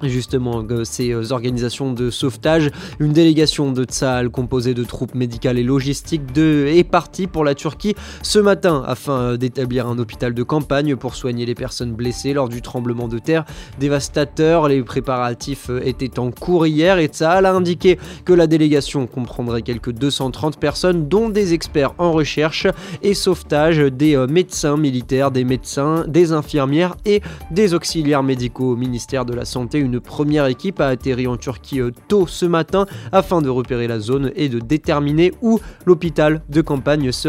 Justement, ces organisations de sauvetage, une délégation de Tsahal composée de troupes médicales et logistiques de, est partie pour la Turquie ce matin afin d'établir un hôpital de campagne pour soigner les personnes blessées lors du tremblement de terre dévastateur. Les préparatifs étaient en cours hier et Tsahal a indiqué que la délégation comprendrait quelques deux cent trente personnes, dont des experts en recherche et sauvetage, des médecins militaires, des médecins, des infirmières et des auxiliaires médicaux au ministère de la Santé. Une première équipe a atterri en Turquie tôt ce matin afin de repérer la zone et de déterminer où l'hôpital de campagne sera.